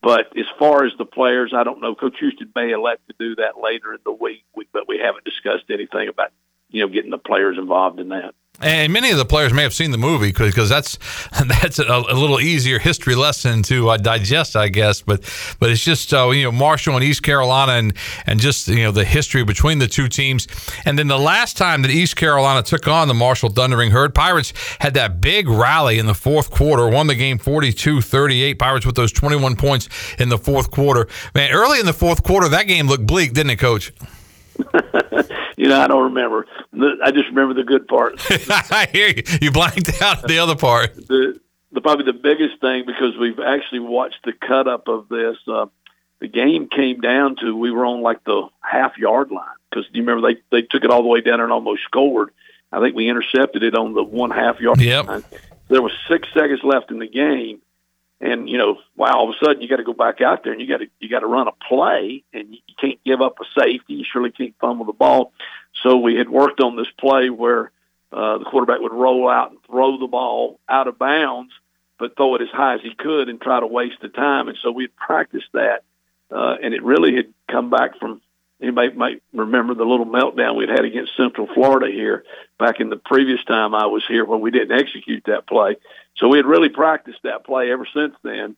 But as far as the players, I don't know. Coach Houston may elect to do that later in the week, but we haven't discussed anything about, you know, getting the players involved in that. And many of the players may have seen the movie because that's a little easier history lesson to digest, I guess. But it's just you know, Marshall and East Carolina and just, you know, the history between the two teams. And then the last time that East Carolina took on the Marshall Thundering Herd, Pirates had that big rally in the fourth quarter, won the game 42-38. Pirates with those 21 points in the fourth quarter. Man, early in the fourth quarter, that game looked bleak, didn't it, Coach? You know, I don't remember. I just remember the good part. I hear you. You blanked out the other part. The probably the biggest thing, because we've actually watched the cut-up of this, the game came down to we were on like the half-yard line. Because you remember they took it all the way down there and almost scored. I think we intercepted it on the one half-yard line. There was 6 seconds left in the game. And, you know, wow, all of a sudden you got to go back out there and you got to run a play, and you can't give up a safety. You surely can't fumble the ball. So we had worked on this play where the quarterback would roll out and throw the ball out of bounds, but throw it as high as he could and try to waste the time. And so we had practiced that, and it really had come back from – anybody might remember the little meltdown we'd had against Central Florida here back in the previous time I was here when we didn't execute that play. So we had really practiced that play ever since then,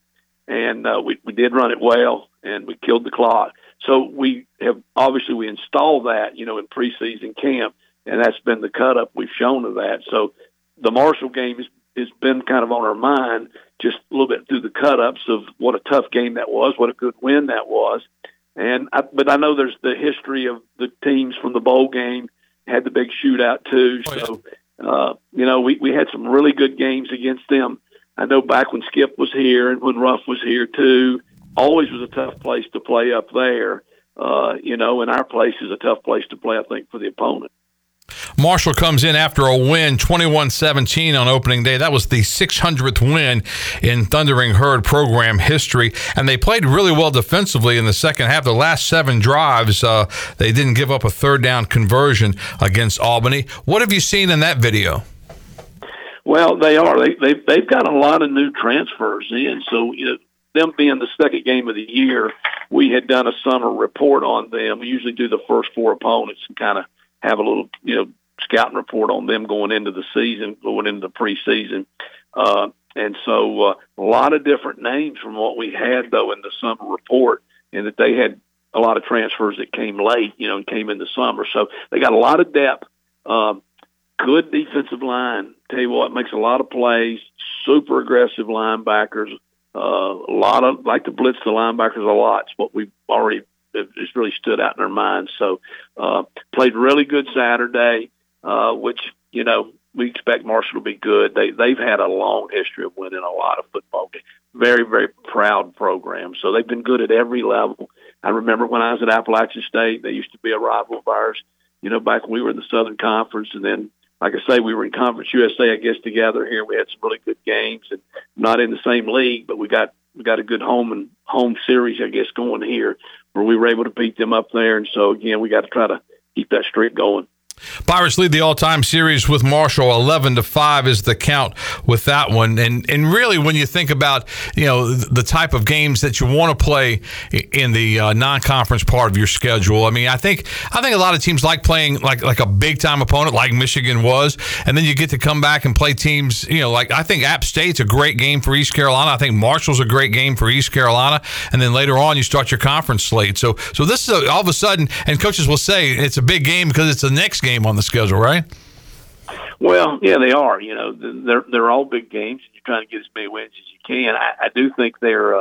and we did run it well, and we killed the clock. So we have obviously we installed that, you know, in preseason camp, and that's been the cut up we've shown of that. So the Marshall game has been kind of on our mind just a little bit through the cut ups of what a tough game that was, what a good win that was, but I know there's the history of the teams from the bowl game had the big shootout too, so. You know, we had some really good games against them. I know back when Skip was here and when Ruff was here too, always was a tough place to play up there. You know, and our place is a tough place to play, I think, for the opponent. Marshall comes in after a win, 21-17 on opening day. That was the 600th win in Thundering Herd program history, and they played really well defensively in the second half. The last seven drives, they didn't give up a third down conversion against Albany. What have you seen in that video? Well, they are. They've got a lot of new transfers in, so you know, them being the second game of the year, we had done a summer report on them. We usually do the first four opponents and kind of have a little, you know, scouting report on them going into the season, going into the preseason. And so a lot of different names from what we had, though, in the summer report, and that they had a lot of transfers that came late, you know, and came in the summer. So they got a lot of depth. Good defensive line. Tell you what, makes a lot of plays, super aggressive linebackers. A lot of like to blitz the linebackers a lot. It's what we've already it's really stood out in our minds. So played really good Saturday, which you know we expect Marshall to be good. They've had a long history of winning a lot of football games. Very very proud program. So they've been good at every level. I remember when I was at Appalachian State, they used to be a rival of ours. You know, back when we were in the Southern Conference, and then. Like I say, we were in Conference USA, I guess, together here. We had some really good games, and not in the same league, but we got a good home series, I guess, going here, where we were able to beat them up there. And so again, we got to try to keep that streak going. Pirates lead the all-time series with Marshall, 11-5 is the count with that one. And really, when you think about you know the type of games that you want to play in the non-conference part of your schedule, I mean, I think a lot of teams like playing like a big-time opponent like Michigan was, and then you get to come back and play teams. You know, like I think App State's a great game for East Carolina. I think Marshall's a great game for East Carolina, and then later on you start your conference slate. So this is all of a sudden, and coaches will say it's a big game because it's the next game on the schedule, right? Well, yeah, they are. You know, they're all big games. You're trying to get as many wins as you can. I do think they're,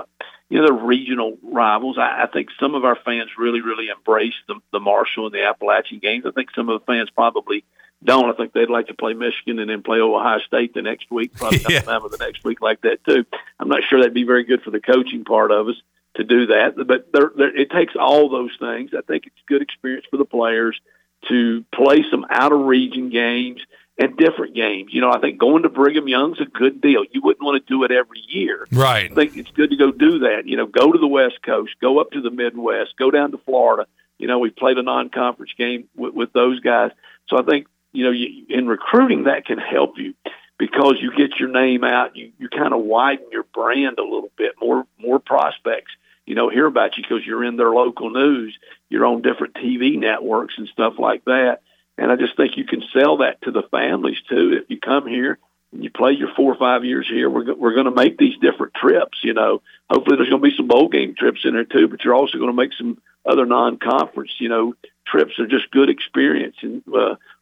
you know, they're regional rivals. I think some of our fans really, really embrace the Marshall and the Appalachian games. I think some of the fans probably don't. I think they'd like to play Michigan and then play Ohio State the next week, probably sometime of the next week like that too. I'm not sure that'd be very good for the coaching part of us to do that, but it takes all those things. I think it's a good experience for the players to play some out-of-region games and different games. You know, I think going to Brigham Young's a good deal. You wouldn't want to do it every year. Right. I think it's good to go do that. You know, go to the West Coast, go up to the Midwest, go down to Florida. You know, we played a non-conference game with those guys. So I think, you know, in recruiting, that can help you because you get your name out. You kind of widen your brand a little bit, more prospects. You know, hear about you because you're in their local news, you're on different TV networks and stuff like that. And I just think you can sell that to the families, too. If you come here and you play your 4 or 5 years here, we're going to make these different trips, you know. Hopefully there's going to be some bowl game trips in there, too, but you're also going to make some other non-conference, you know, trips. Are just good experience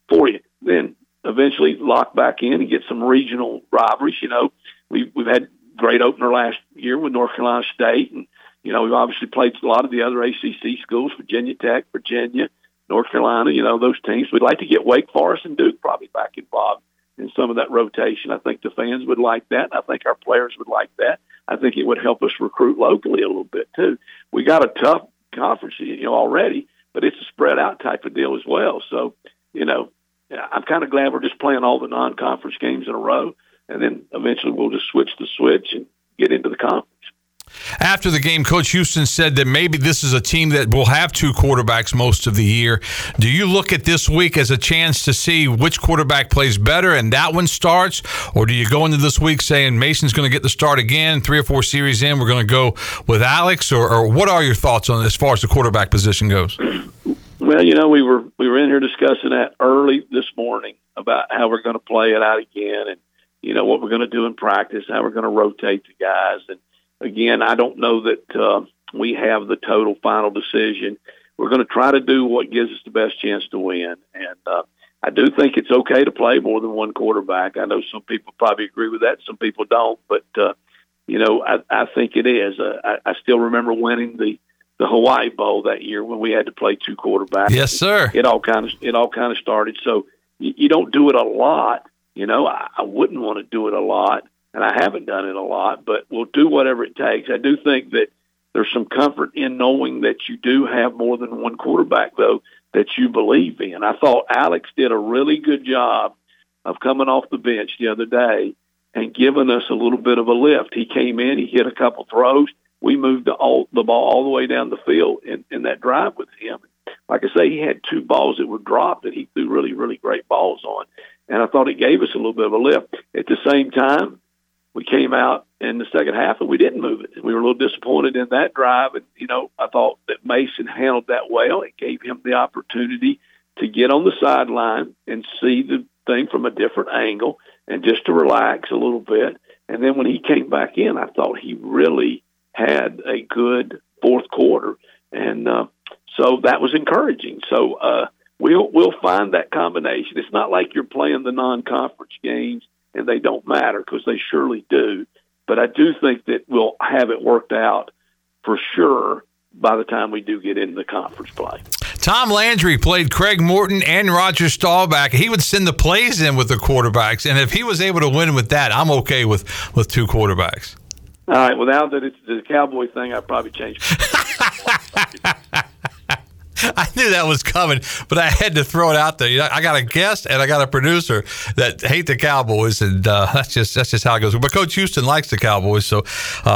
for you. Then eventually lock back in and get some regional rivalries, you know. We've had great opener last year with North Carolina State, and you know, we've obviously played a lot of the other ACC schools, Virginia Tech, Virginia, North Carolina, you know, those teams. We'd like to get Wake Forest and Duke probably back involved in some of that rotation. I think the fans would like that. I think our players would like that. I think it would help us recruit locally a little bit, too. We got a tough conference, you know, already, but it's a spread out type of deal as well. So, you know, I'm kind of glad we're just playing all the non-conference games in a row, and then eventually we'll just switch the switch and get into the conference. After the game, Coach Houston said that maybe this is a team that will have two quarterbacks most of the year. Do you look at this week as a chance to see which quarterback plays better and that one starts? Or do you go into this week saying Mason's going to get the start again, 3 or 4 series in, we're going to go with Alex? Or what are your thoughts on as far as the quarterback position goes? Well, you know, we were in here discussing that early this morning about how we're going to play it out again and, you know, what we're going to do in practice, how we're going to rotate the guys. And again, I don't know that we have the total final decision. We're going to try to do what gives us the best chance to win. And I do think it's okay to play more than one quarterback. I know some people probably agree with that. Some people don't. But, you know, I think it is. I still remember winning the Hawaii Bowl that year when we had to play two quarterbacks. Yes, sir. It all kind of started. So you don't do it a lot. You know, I wouldn't want to do it a lot. And I haven't done it a lot, but we'll do whatever it takes. I do think that there's some comfort in knowing that you do have more than one quarterback, though, that you believe in. I thought Alex did a really good job of coming off the bench the other day and giving us a little bit of a lift. He came in, he hit a couple throws. We moved the ball all the way down the field in that drive with him. Like I say, he had two balls that were dropped that he threw really, really great balls on. And I thought it gave us a little bit of a lift. At the same time, we came out in the second half and we didn't move it. We were a little disappointed in that drive. And, you know, I thought that Mason handled that well. It gave him the opportunity to get on the sideline and see the thing from a different angle and just to relax a little bit. And then when he came back in, I thought he really had a good fourth quarter. And so that was encouraging. So we'll find that combination. It's not like you're playing the non-conference games and they don't matter, because they surely do. But I do think that we'll have it worked out for sure by the time we do get into the conference play. Tom Landry played Craig Morton and Roger Staubach. He would send the plays in with the quarterbacks, and if he was able to win with that, I'm okay with two quarterbacks. All right, well, now that it's the Cowboy thing, I'd probably change. I knew that was coming, but I had to throw it out there. You know, I got a guest and I got a producer that hate the Cowboys, and that's just how it goes. But Coach Houston likes the Cowboys, so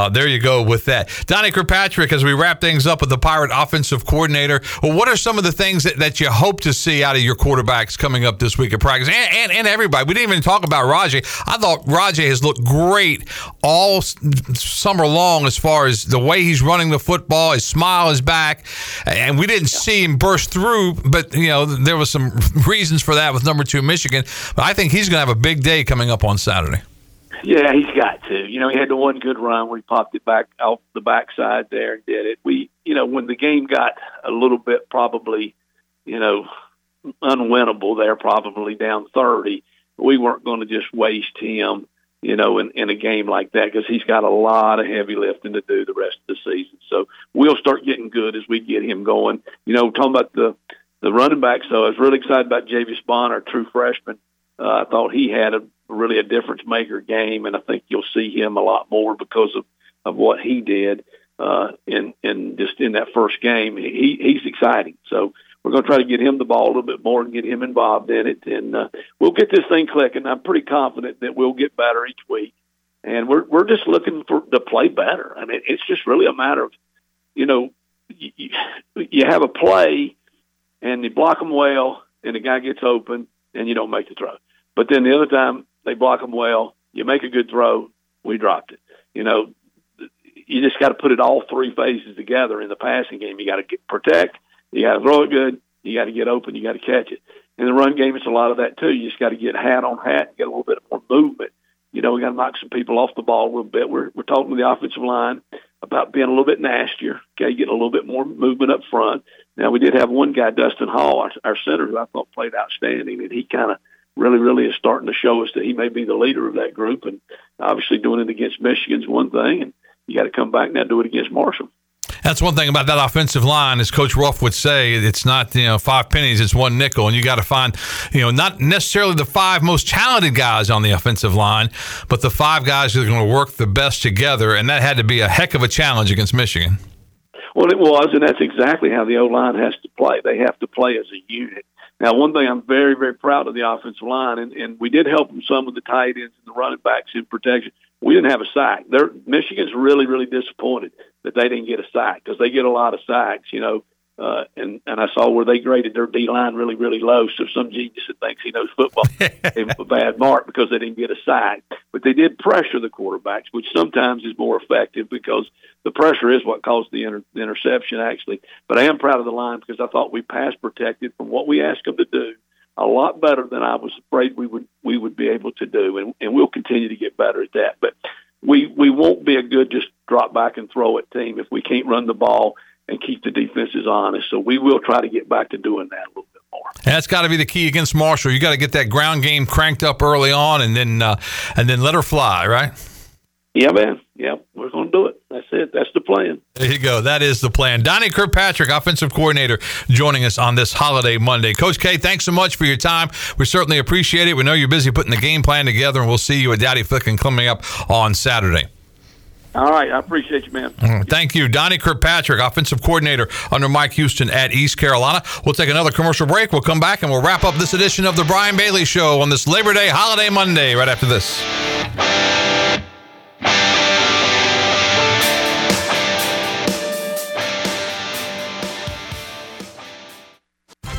there you go with that. Donnie Kirkpatrick, as we wrap things up with the Pirate offensive coordinator, well, what are some of the things that you hope to see out of your quarterbacks coming up this week at practice? And everybody, we didn't even talk about Rahjai. I thought Rahjai has looked great all summer long as far as the way he's running the football. His smile is back, and we didn't see him burst through, but you know there was some reasons for that with number 2 Michigan. But I think he's going to have a big day coming up on Saturday. Yeah, he's got to. You know, he had the one good run where he popped it back off the backside there and did it. We, you know, when the game got a little bit probably, you know, unwinnable there, probably down 30, we weren't going to just waste him, you know, in a game like that, because he's got a lot of heavy lifting to do the rest of the season. So we'll start getting good as we get him going. You know, talking about the running backs, though, I was really excited about Javius Bond, our true freshman. I thought he had a difference-maker game, and I think you'll see him a lot more because of what he did in that first game. He's exciting. So we're going to try to get him the ball a little bit more and get him involved in it. And we'll get this thing clicking. I'm pretty confident that we'll get better each week. And we're just looking to play better. I mean, it's just really a matter of, you know, you have a play and you block them well and the guy gets open and you don't make the throw. But then the other time they block them well, you make a good throw, we dropped it. You know, you just got to put it all three phases together in the passing game. You got to protect. You got to throw it good. You got to get open. You got to catch it. In the run game, it's a lot of that too. You just got to get hat on hat and get a little bit more movement. You know, we got to knock some people off the ball a little bit. We're talking to the offensive line about being a little bit nastier. Okay, getting a little bit more movement up front. Now, we did have one guy, Dustin Hall, our center, who I thought played outstanding, and he kind of really is starting to show us that he may be the leader of that group. And obviously, doing it against Michigan's one thing, and you got to come back now and do it against Marshall. That's one thing about that offensive line, as Coach Ruff would say, it's not, you know, five pennies, it's one nickel, and you got to find, you know, not necessarily the five most talented guys on the offensive line, but the five guys who are going to work the best together, and that had to be a heck of a challenge against Michigan. Well, it was, and that's exactly how the O-line has to play. They have to play as a unit. Now, one thing I'm very, very proud of the offensive line, and we did help them some with the tight ends and the running backs in protection. We didn't have a sack. Michigan's really disappointed that they didn't get a sack, because they get a lot of sacks, you know. And I saw where they graded their D-line really low, so some genius that thinks he knows football gave him a bad mark because they didn't get a sack. But they did pressure the quarterbacks, which sometimes is more effective because the pressure is what caused the interception, actually. But I am proud of the line, because I thought we pass protected from what we asked them to do a lot better than I was afraid we would be able to do, and we'll continue to get better at that. But we won't be a good just drop back and throw it team if we can't run the ball and keep the defenses honest. So we will try to get back to doing that a little bit more. And that's got to be the key against Marshall. You got to get that ground game cranked up early on, and then let her fly, right? Yeah, man. Yeah, we're going to do it. That's it. That's the plan. There you go. That is the plan. Donnie Kirkpatrick, offensive coordinator, joining us on this holiday Monday. Coach K, thanks so much for your time. We certainly appreciate it. We know you're busy putting the game plan together, and we'll see you at Dowdy Ficklen coming up on Saturday. All right. I appreciate you, man. Thank you. Donnie Kirkpatrick, offensive coordinator under Mike Houston at East Carolina. We'll take another commercial break. We'll come back and we'll wrap up this edition of The Brian Bailey Show on this Labor Day holiday Monday right after this.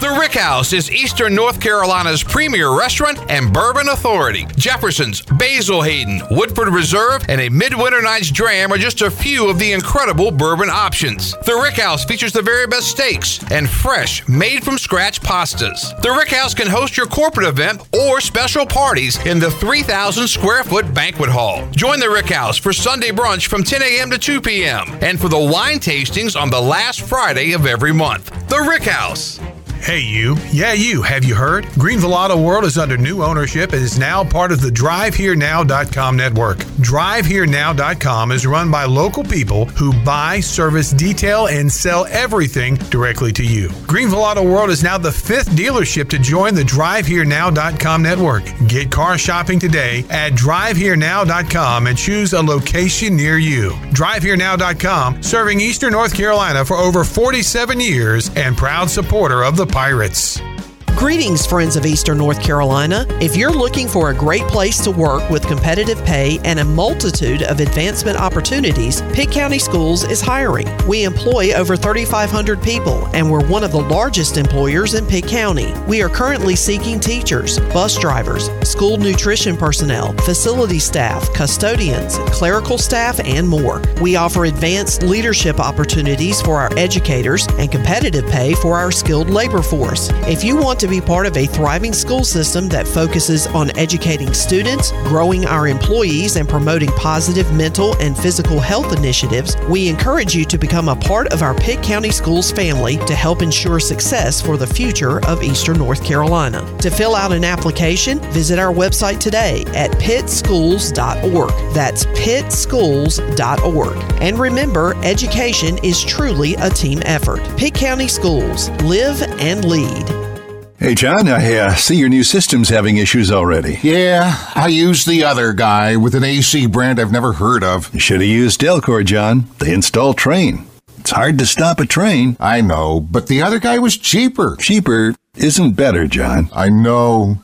The Rick House is Eastern North Carolina's premier restaurant and bourbon authority. Jefferson's, Basil Hayden, Woodford Reserve, and a Midwinter Night's Dram are just a few of the incredible bourbon options. The Rick House features the very best steaks and fresh, made-from-scratch pastas. The Rick House can host your corporate event or special parties in the 3,000-square-foot banquet hall. Join The Rick House for Sunday brunch from 10 a.m. to 2 p.m. and for the wine tastings on the last Friday of every month. The Rick House. Hey you, yeah you, have you heard? Greenville Auto World is under new ownership and is now part of the DriveHereNow.com network. DriveHereNow.com is run by local people who buy, service, detail, and sell everything directly to you. Greenville Auto World is now the fifth dealership to join the DriveHereNow.com network. Get car shopping today at DriveHereNow.com and choose a location near you. DriveHereNow.com, serving Eastern North Carolina for over 47 years and proud supporter of the Pirates. Greetings, friends of Eastern North Carolina. If you're looking for a great place to work with competitive pay and a multitude of advancement opportunities, Pitt County Schools is hiring. We employ over 3,500 people, and we're one of the largest employers in Pitt County. We are currently seeking teachers, bus drivers, school nutrition personnel, facility staff, custodians, clerical staff, and more. We offer advanced leadership opportunities for our educators and competitive pay for our skilled labor force. If you want to be part of a thriving school system that focuses on educating students, growing our employees, and promoting positive mental and physical health initiatives, we encourage you to become a part of our Pitt County Schools family to help ensure success for the future of Eastern North Carolina. To fill out an application, visit our website today at pittschools.org. That's pittschools.org. And remember, education is truly a team effort. Pitt County Schools, live and lead. Hey, John, I see your new system's having issues already. Yeah, I used the other guy with an AC brand I've never heard of. You should have used Delcor, John. They install Trane. It's hard to stop a Trane. I know, but the other guy was cheaper. Cheaper isn't better, John. I know.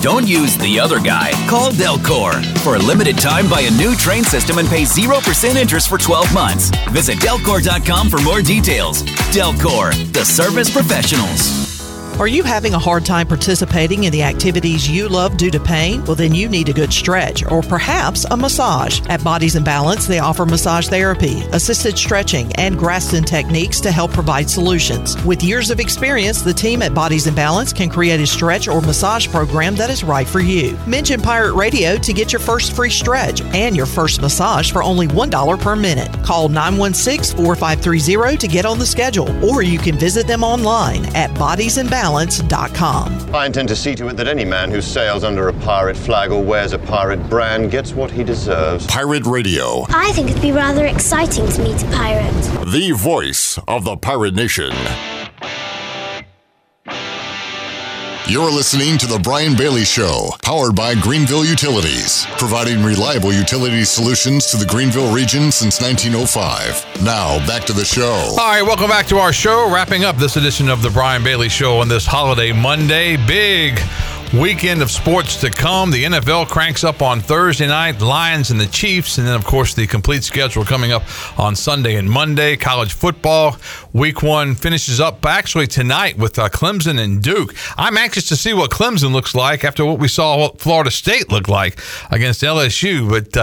Don't use the other guy. Call Delcor. For a limited time, buy a new Trane system and pay 0% interest for 12 months. Visit Delcor.com for more details. Delcor, the service professionals. Are you having a hard time participating in the activities you love due to pain? Well, then you need a good stretch or perhaps a massage. At Bodies in Balance, they offer massage therapy, assisted stretching, and Graston techniques to help provide solutions. With years of experience, the team at Bodies in Balance can create a stretch or massage program that is right for you. Mention Pirate Radio to get your first free stretch and your first massage for only $1 per minute. Call 916-4530 to get on the schedule, or you can visit them online at Bodies in Balance. I intend to see to it that any man who sails under a pirate flag or wears a pirate brand gets what he deserves. Pirate Radio. I think it'd be rather exciting to meet a pirate. The voice of the Pirate Nation. You're listening to The Brian Bailey Show, powered by Greenville Utilities, providing reliable utility solutions to the Greenville region since 1905. Now, back to the show. All right, welcome back to our show, wrapping up this edition of The Brian Bailey Show on this holiday Monday. Big weekend of sports to come. The NFL cranks up on Thursday night, Lions and the Chiefs, and then, of course, the complete schedule coming up on Sunday and Monday. College football, week one finishes up actually tonight with Clemson and Duke. I'm anxious to see what Clemson looks like after what we saw what Florida State looked like against LSU, but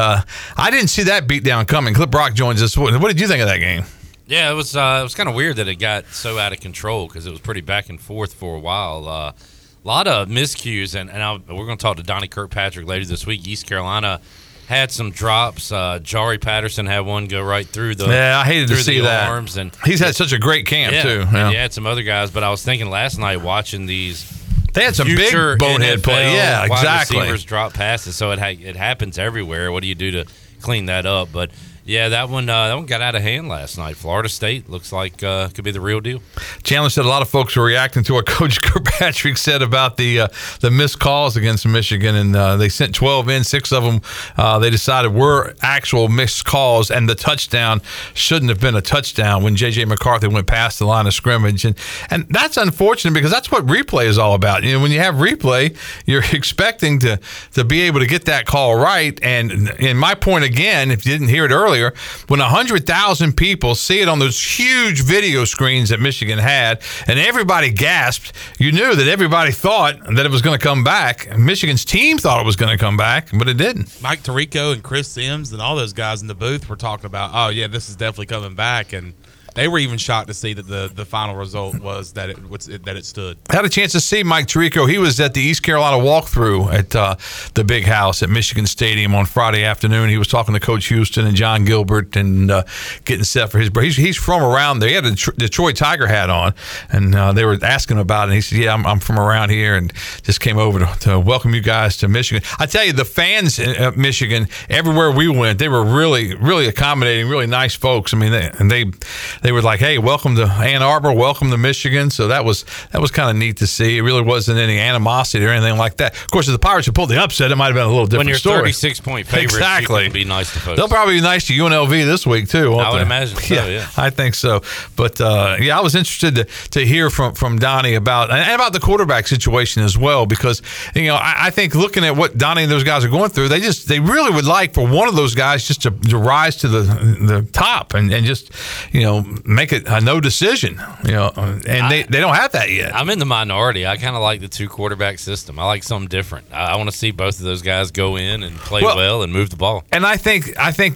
I didn't see that beatdown coming. Clip Brock joins us. What did you think of that game? Yeah, it was kind of weird that it got so out of control because it was pretty back and forth for a while. A lot of miscues, and we're going to talk to Donnie Kirkpatrick later this week. East Carolina had some drops. Jari Patterson had one go right through the I hated to see that. Arms, and he's had such a great camp, too. Yeah. And he had some other guys, but I was thinking last night watching these. They had some big bonehead NFL play. Yeah, exactly. Wide receivers drop passes, so it happens everywhere. What do you do to clean that up. But yeah, that one got out of hand last night. Florida State looks like could be the real deal. Chandler said a lot of folks were reacting to what Coach Kirkpatrick said about the missed calls against Michigan, and they sent 12 in. 6 of them they decided were actual missed calls, and the touchdown shouldn't have been a touchdown when J.J. McCarthy went past the line of scrimmage. And that's unfortunate because that's what replay is all about. You know, when you have replay, you're expecting to be able to get that call right. And my point again, if you didn't hear it earlier, when 100,000 people see it on those huge video screens that Michigan had and everybody gasped, you knew that everybody thought that it was going to come back. Michigan's team thought it was going to come back, but it didn't. Mike Tirico and Chris Sims and all those guys in the booth were talking about, oh, yeah, this is definitely coming back. And they were even shocked to see that the final result was that it stood. I had a chance to see Mike Tirico. He was at the East Carolina walkthrough at the Big House at Michigan Stadium on Friday afternoon. He was talking to Coach Houston and John Gilbert and getting set for his break. He's from around there. He had a Detroit Tiger hat on, and they were asking about it. And he said, yeah, I'm from around here and just came over to welcome you guys to Michigan. I tell you, the fans at Michigan, everywhere we went, they were really, really accommodating, really nice folks. I mean, they were like, hey, welcome to Ann Arbor, welcome to Michigan. So that was kind of neat to see. It really wasn't any animosity or anything like that. Of course, if the Pirates had pulled the upset, it might have been a little different story. When you're 36-point favorites, exactly. You can be nice to folks. They'll probably be nice to UNLV this week, too, won't they? I would imagine so, yeah. I think so. But, yeah, I was interested to hear from Donnie about the quarterback situation as well because, you know, I think looking at what Donnie and those guys are going through, they really would like for one of those guys just to rise to the top and just, you know, make it a no decision, you know, and they don't have that yet. I'm in the minority. I kind of like the 2-quarterback system. I like something different. I want to see both of those guys go in and play well and move the ball. And I think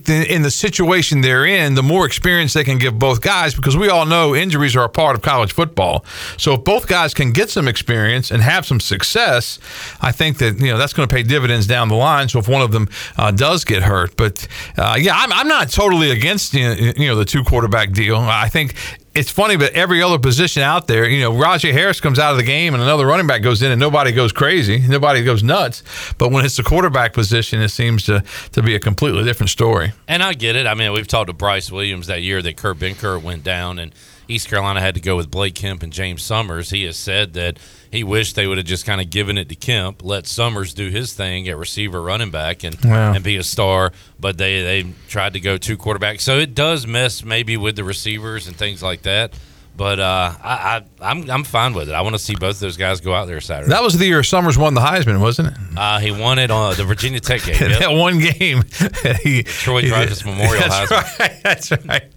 in the situation they're in, the more experience they can give both guys, because we all know injuries are a part of college football. So if both guys can get some experience and have some success, I think that, you know, that's going to pay dividends down the line. So if one of them does get hurt, but yeah, I'm not totally against the 2-quarterback deal. I think it's funny, but every other position out there, you know, Rahjai Harris comes out of the game and another running back goes in and nobody goes crazy. Nobody goes nuts. But when it's the quarterback position, it seems to be a completely different story. And I get it. I mean, we've talked to Bryce Williams that year that Kurt Benker went down and East Carolina had to go with Blake Kemp and James Summers. He has said that he wished they would have just kind of given it to Kemp, let Summers do his thing at receiver, running back, and be a star. But they tried to go 2-quarterback. So it does mess maybe with the receivers and things like that. But I'm fine with it. I want to see both of those guys go out there Saturday. That was the year Summers won the Heisman, wasn't it? He won it on the Virginia Tech game. Yep. That one game. Troy Dreyfuss Memorial Heisman. That's right.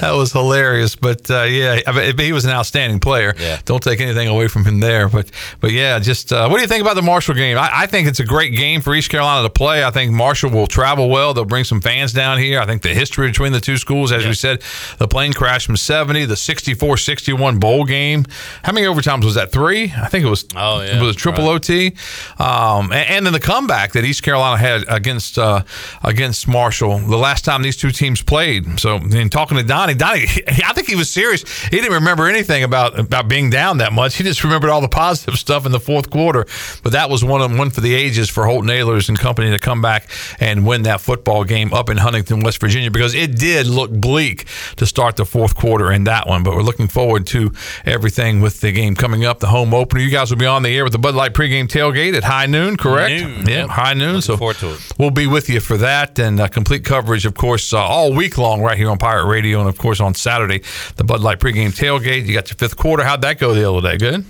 That was hilarious. But, yeah, he was an outstanding player. Yeah. Don't take anything away from him there. But yeah, just what do you think about the Marshall game? I think it's a great game for East Carolina to play. I think Marshall will travel well. They'll bring some fans down here. I think the history between the two schools, as we said, the plane crash from 70. The 64-61 bowl game. How many overtimes was that? 3? I think it was. Oh yeah, it was triple OT. And then the comeback that East Carolina had against Marshall the last time these two teams played. So, in talking to Donnie, I think he was serious. He didn't remember anything about being down that much. He just remembered all the positive stuff in the fourth quarter. But that was one for the ages for Holton Ahlers and company to come back and win that football game up in Huntington, West Virginia, because it did look bleak to start the fourth quarter in that one. But we're looking forward to everything with the game coming up, the home opener. You guys will be on the air with the Bud Light pregame tailgate at high noon, correct? Yep. High noon. Looking forward to it. We'll be with you for that and complete coverage, of course, all week long right here on Pirate Radio, and of course on Saturday, the Bud Light pregame tailgate. You got your fifth quarter. How'd that go the other day? Good?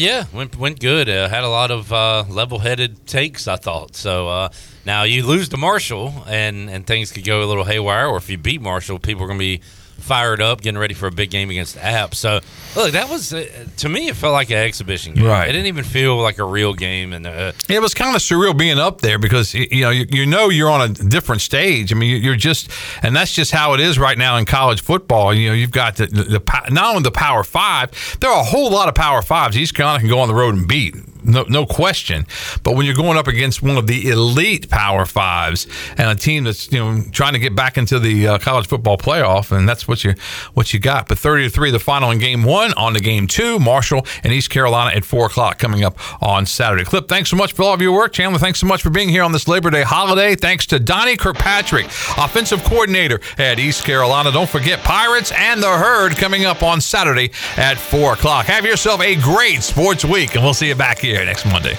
Yeah, went good. Had a lot of level-headed takes, I thought. So now you lose to Marshall and things could go a little haywire, or if you beat Marshall, people are going to be fired up, getting ready for a big game against App. So, look, that was, to me, it felt like an exhibition game. Right. It didn't even feel like a real game. And it was kind of surreal being up there because, you know you're on a different stage. I mean, you're just, and that's just how it is right now in college football. You know, you've got not only the Power Five, there are a whole lot of Power Fives East Carolina can go on the road and beat. no question. But when you're going up against one of the elite Power Fives and a team that's, you know, trying to get back into the college football playoff, and that's what you got. But 30-3, the final in game one. On to game two, Marshall and East Carolina at 4:00 coming up on Saturday. Clip, thanks so much for all of your work. Chandler, thanks so much for being here on this Labor Day holiday. Thanks to Donnie Kirkpatrick, offensive coordinator at East Carolina. Don't forget Pirates and the Herd coming up on Saturday at 4:00. Have yourself a great sports week, and we'll see you back here next Monday.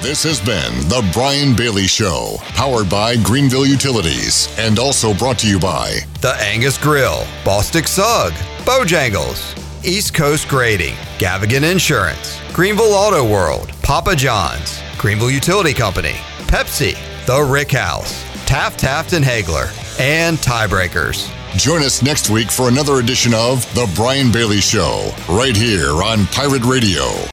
This has been The Brian Bailey Show, powered by Greenville Utilities, and also brought to you by The Angus Grill, Bostic Sugg, Bojangles, East Coast Grading, Gavigan Insurance, Greenville Auto World, Papa John's, Greenville Utility Company, Pepsi, The Rick House, Taft & Hagler, and Tiebreakers. Join us next week for another edition of The Brian Bailey Show, right here on Pirate Radio.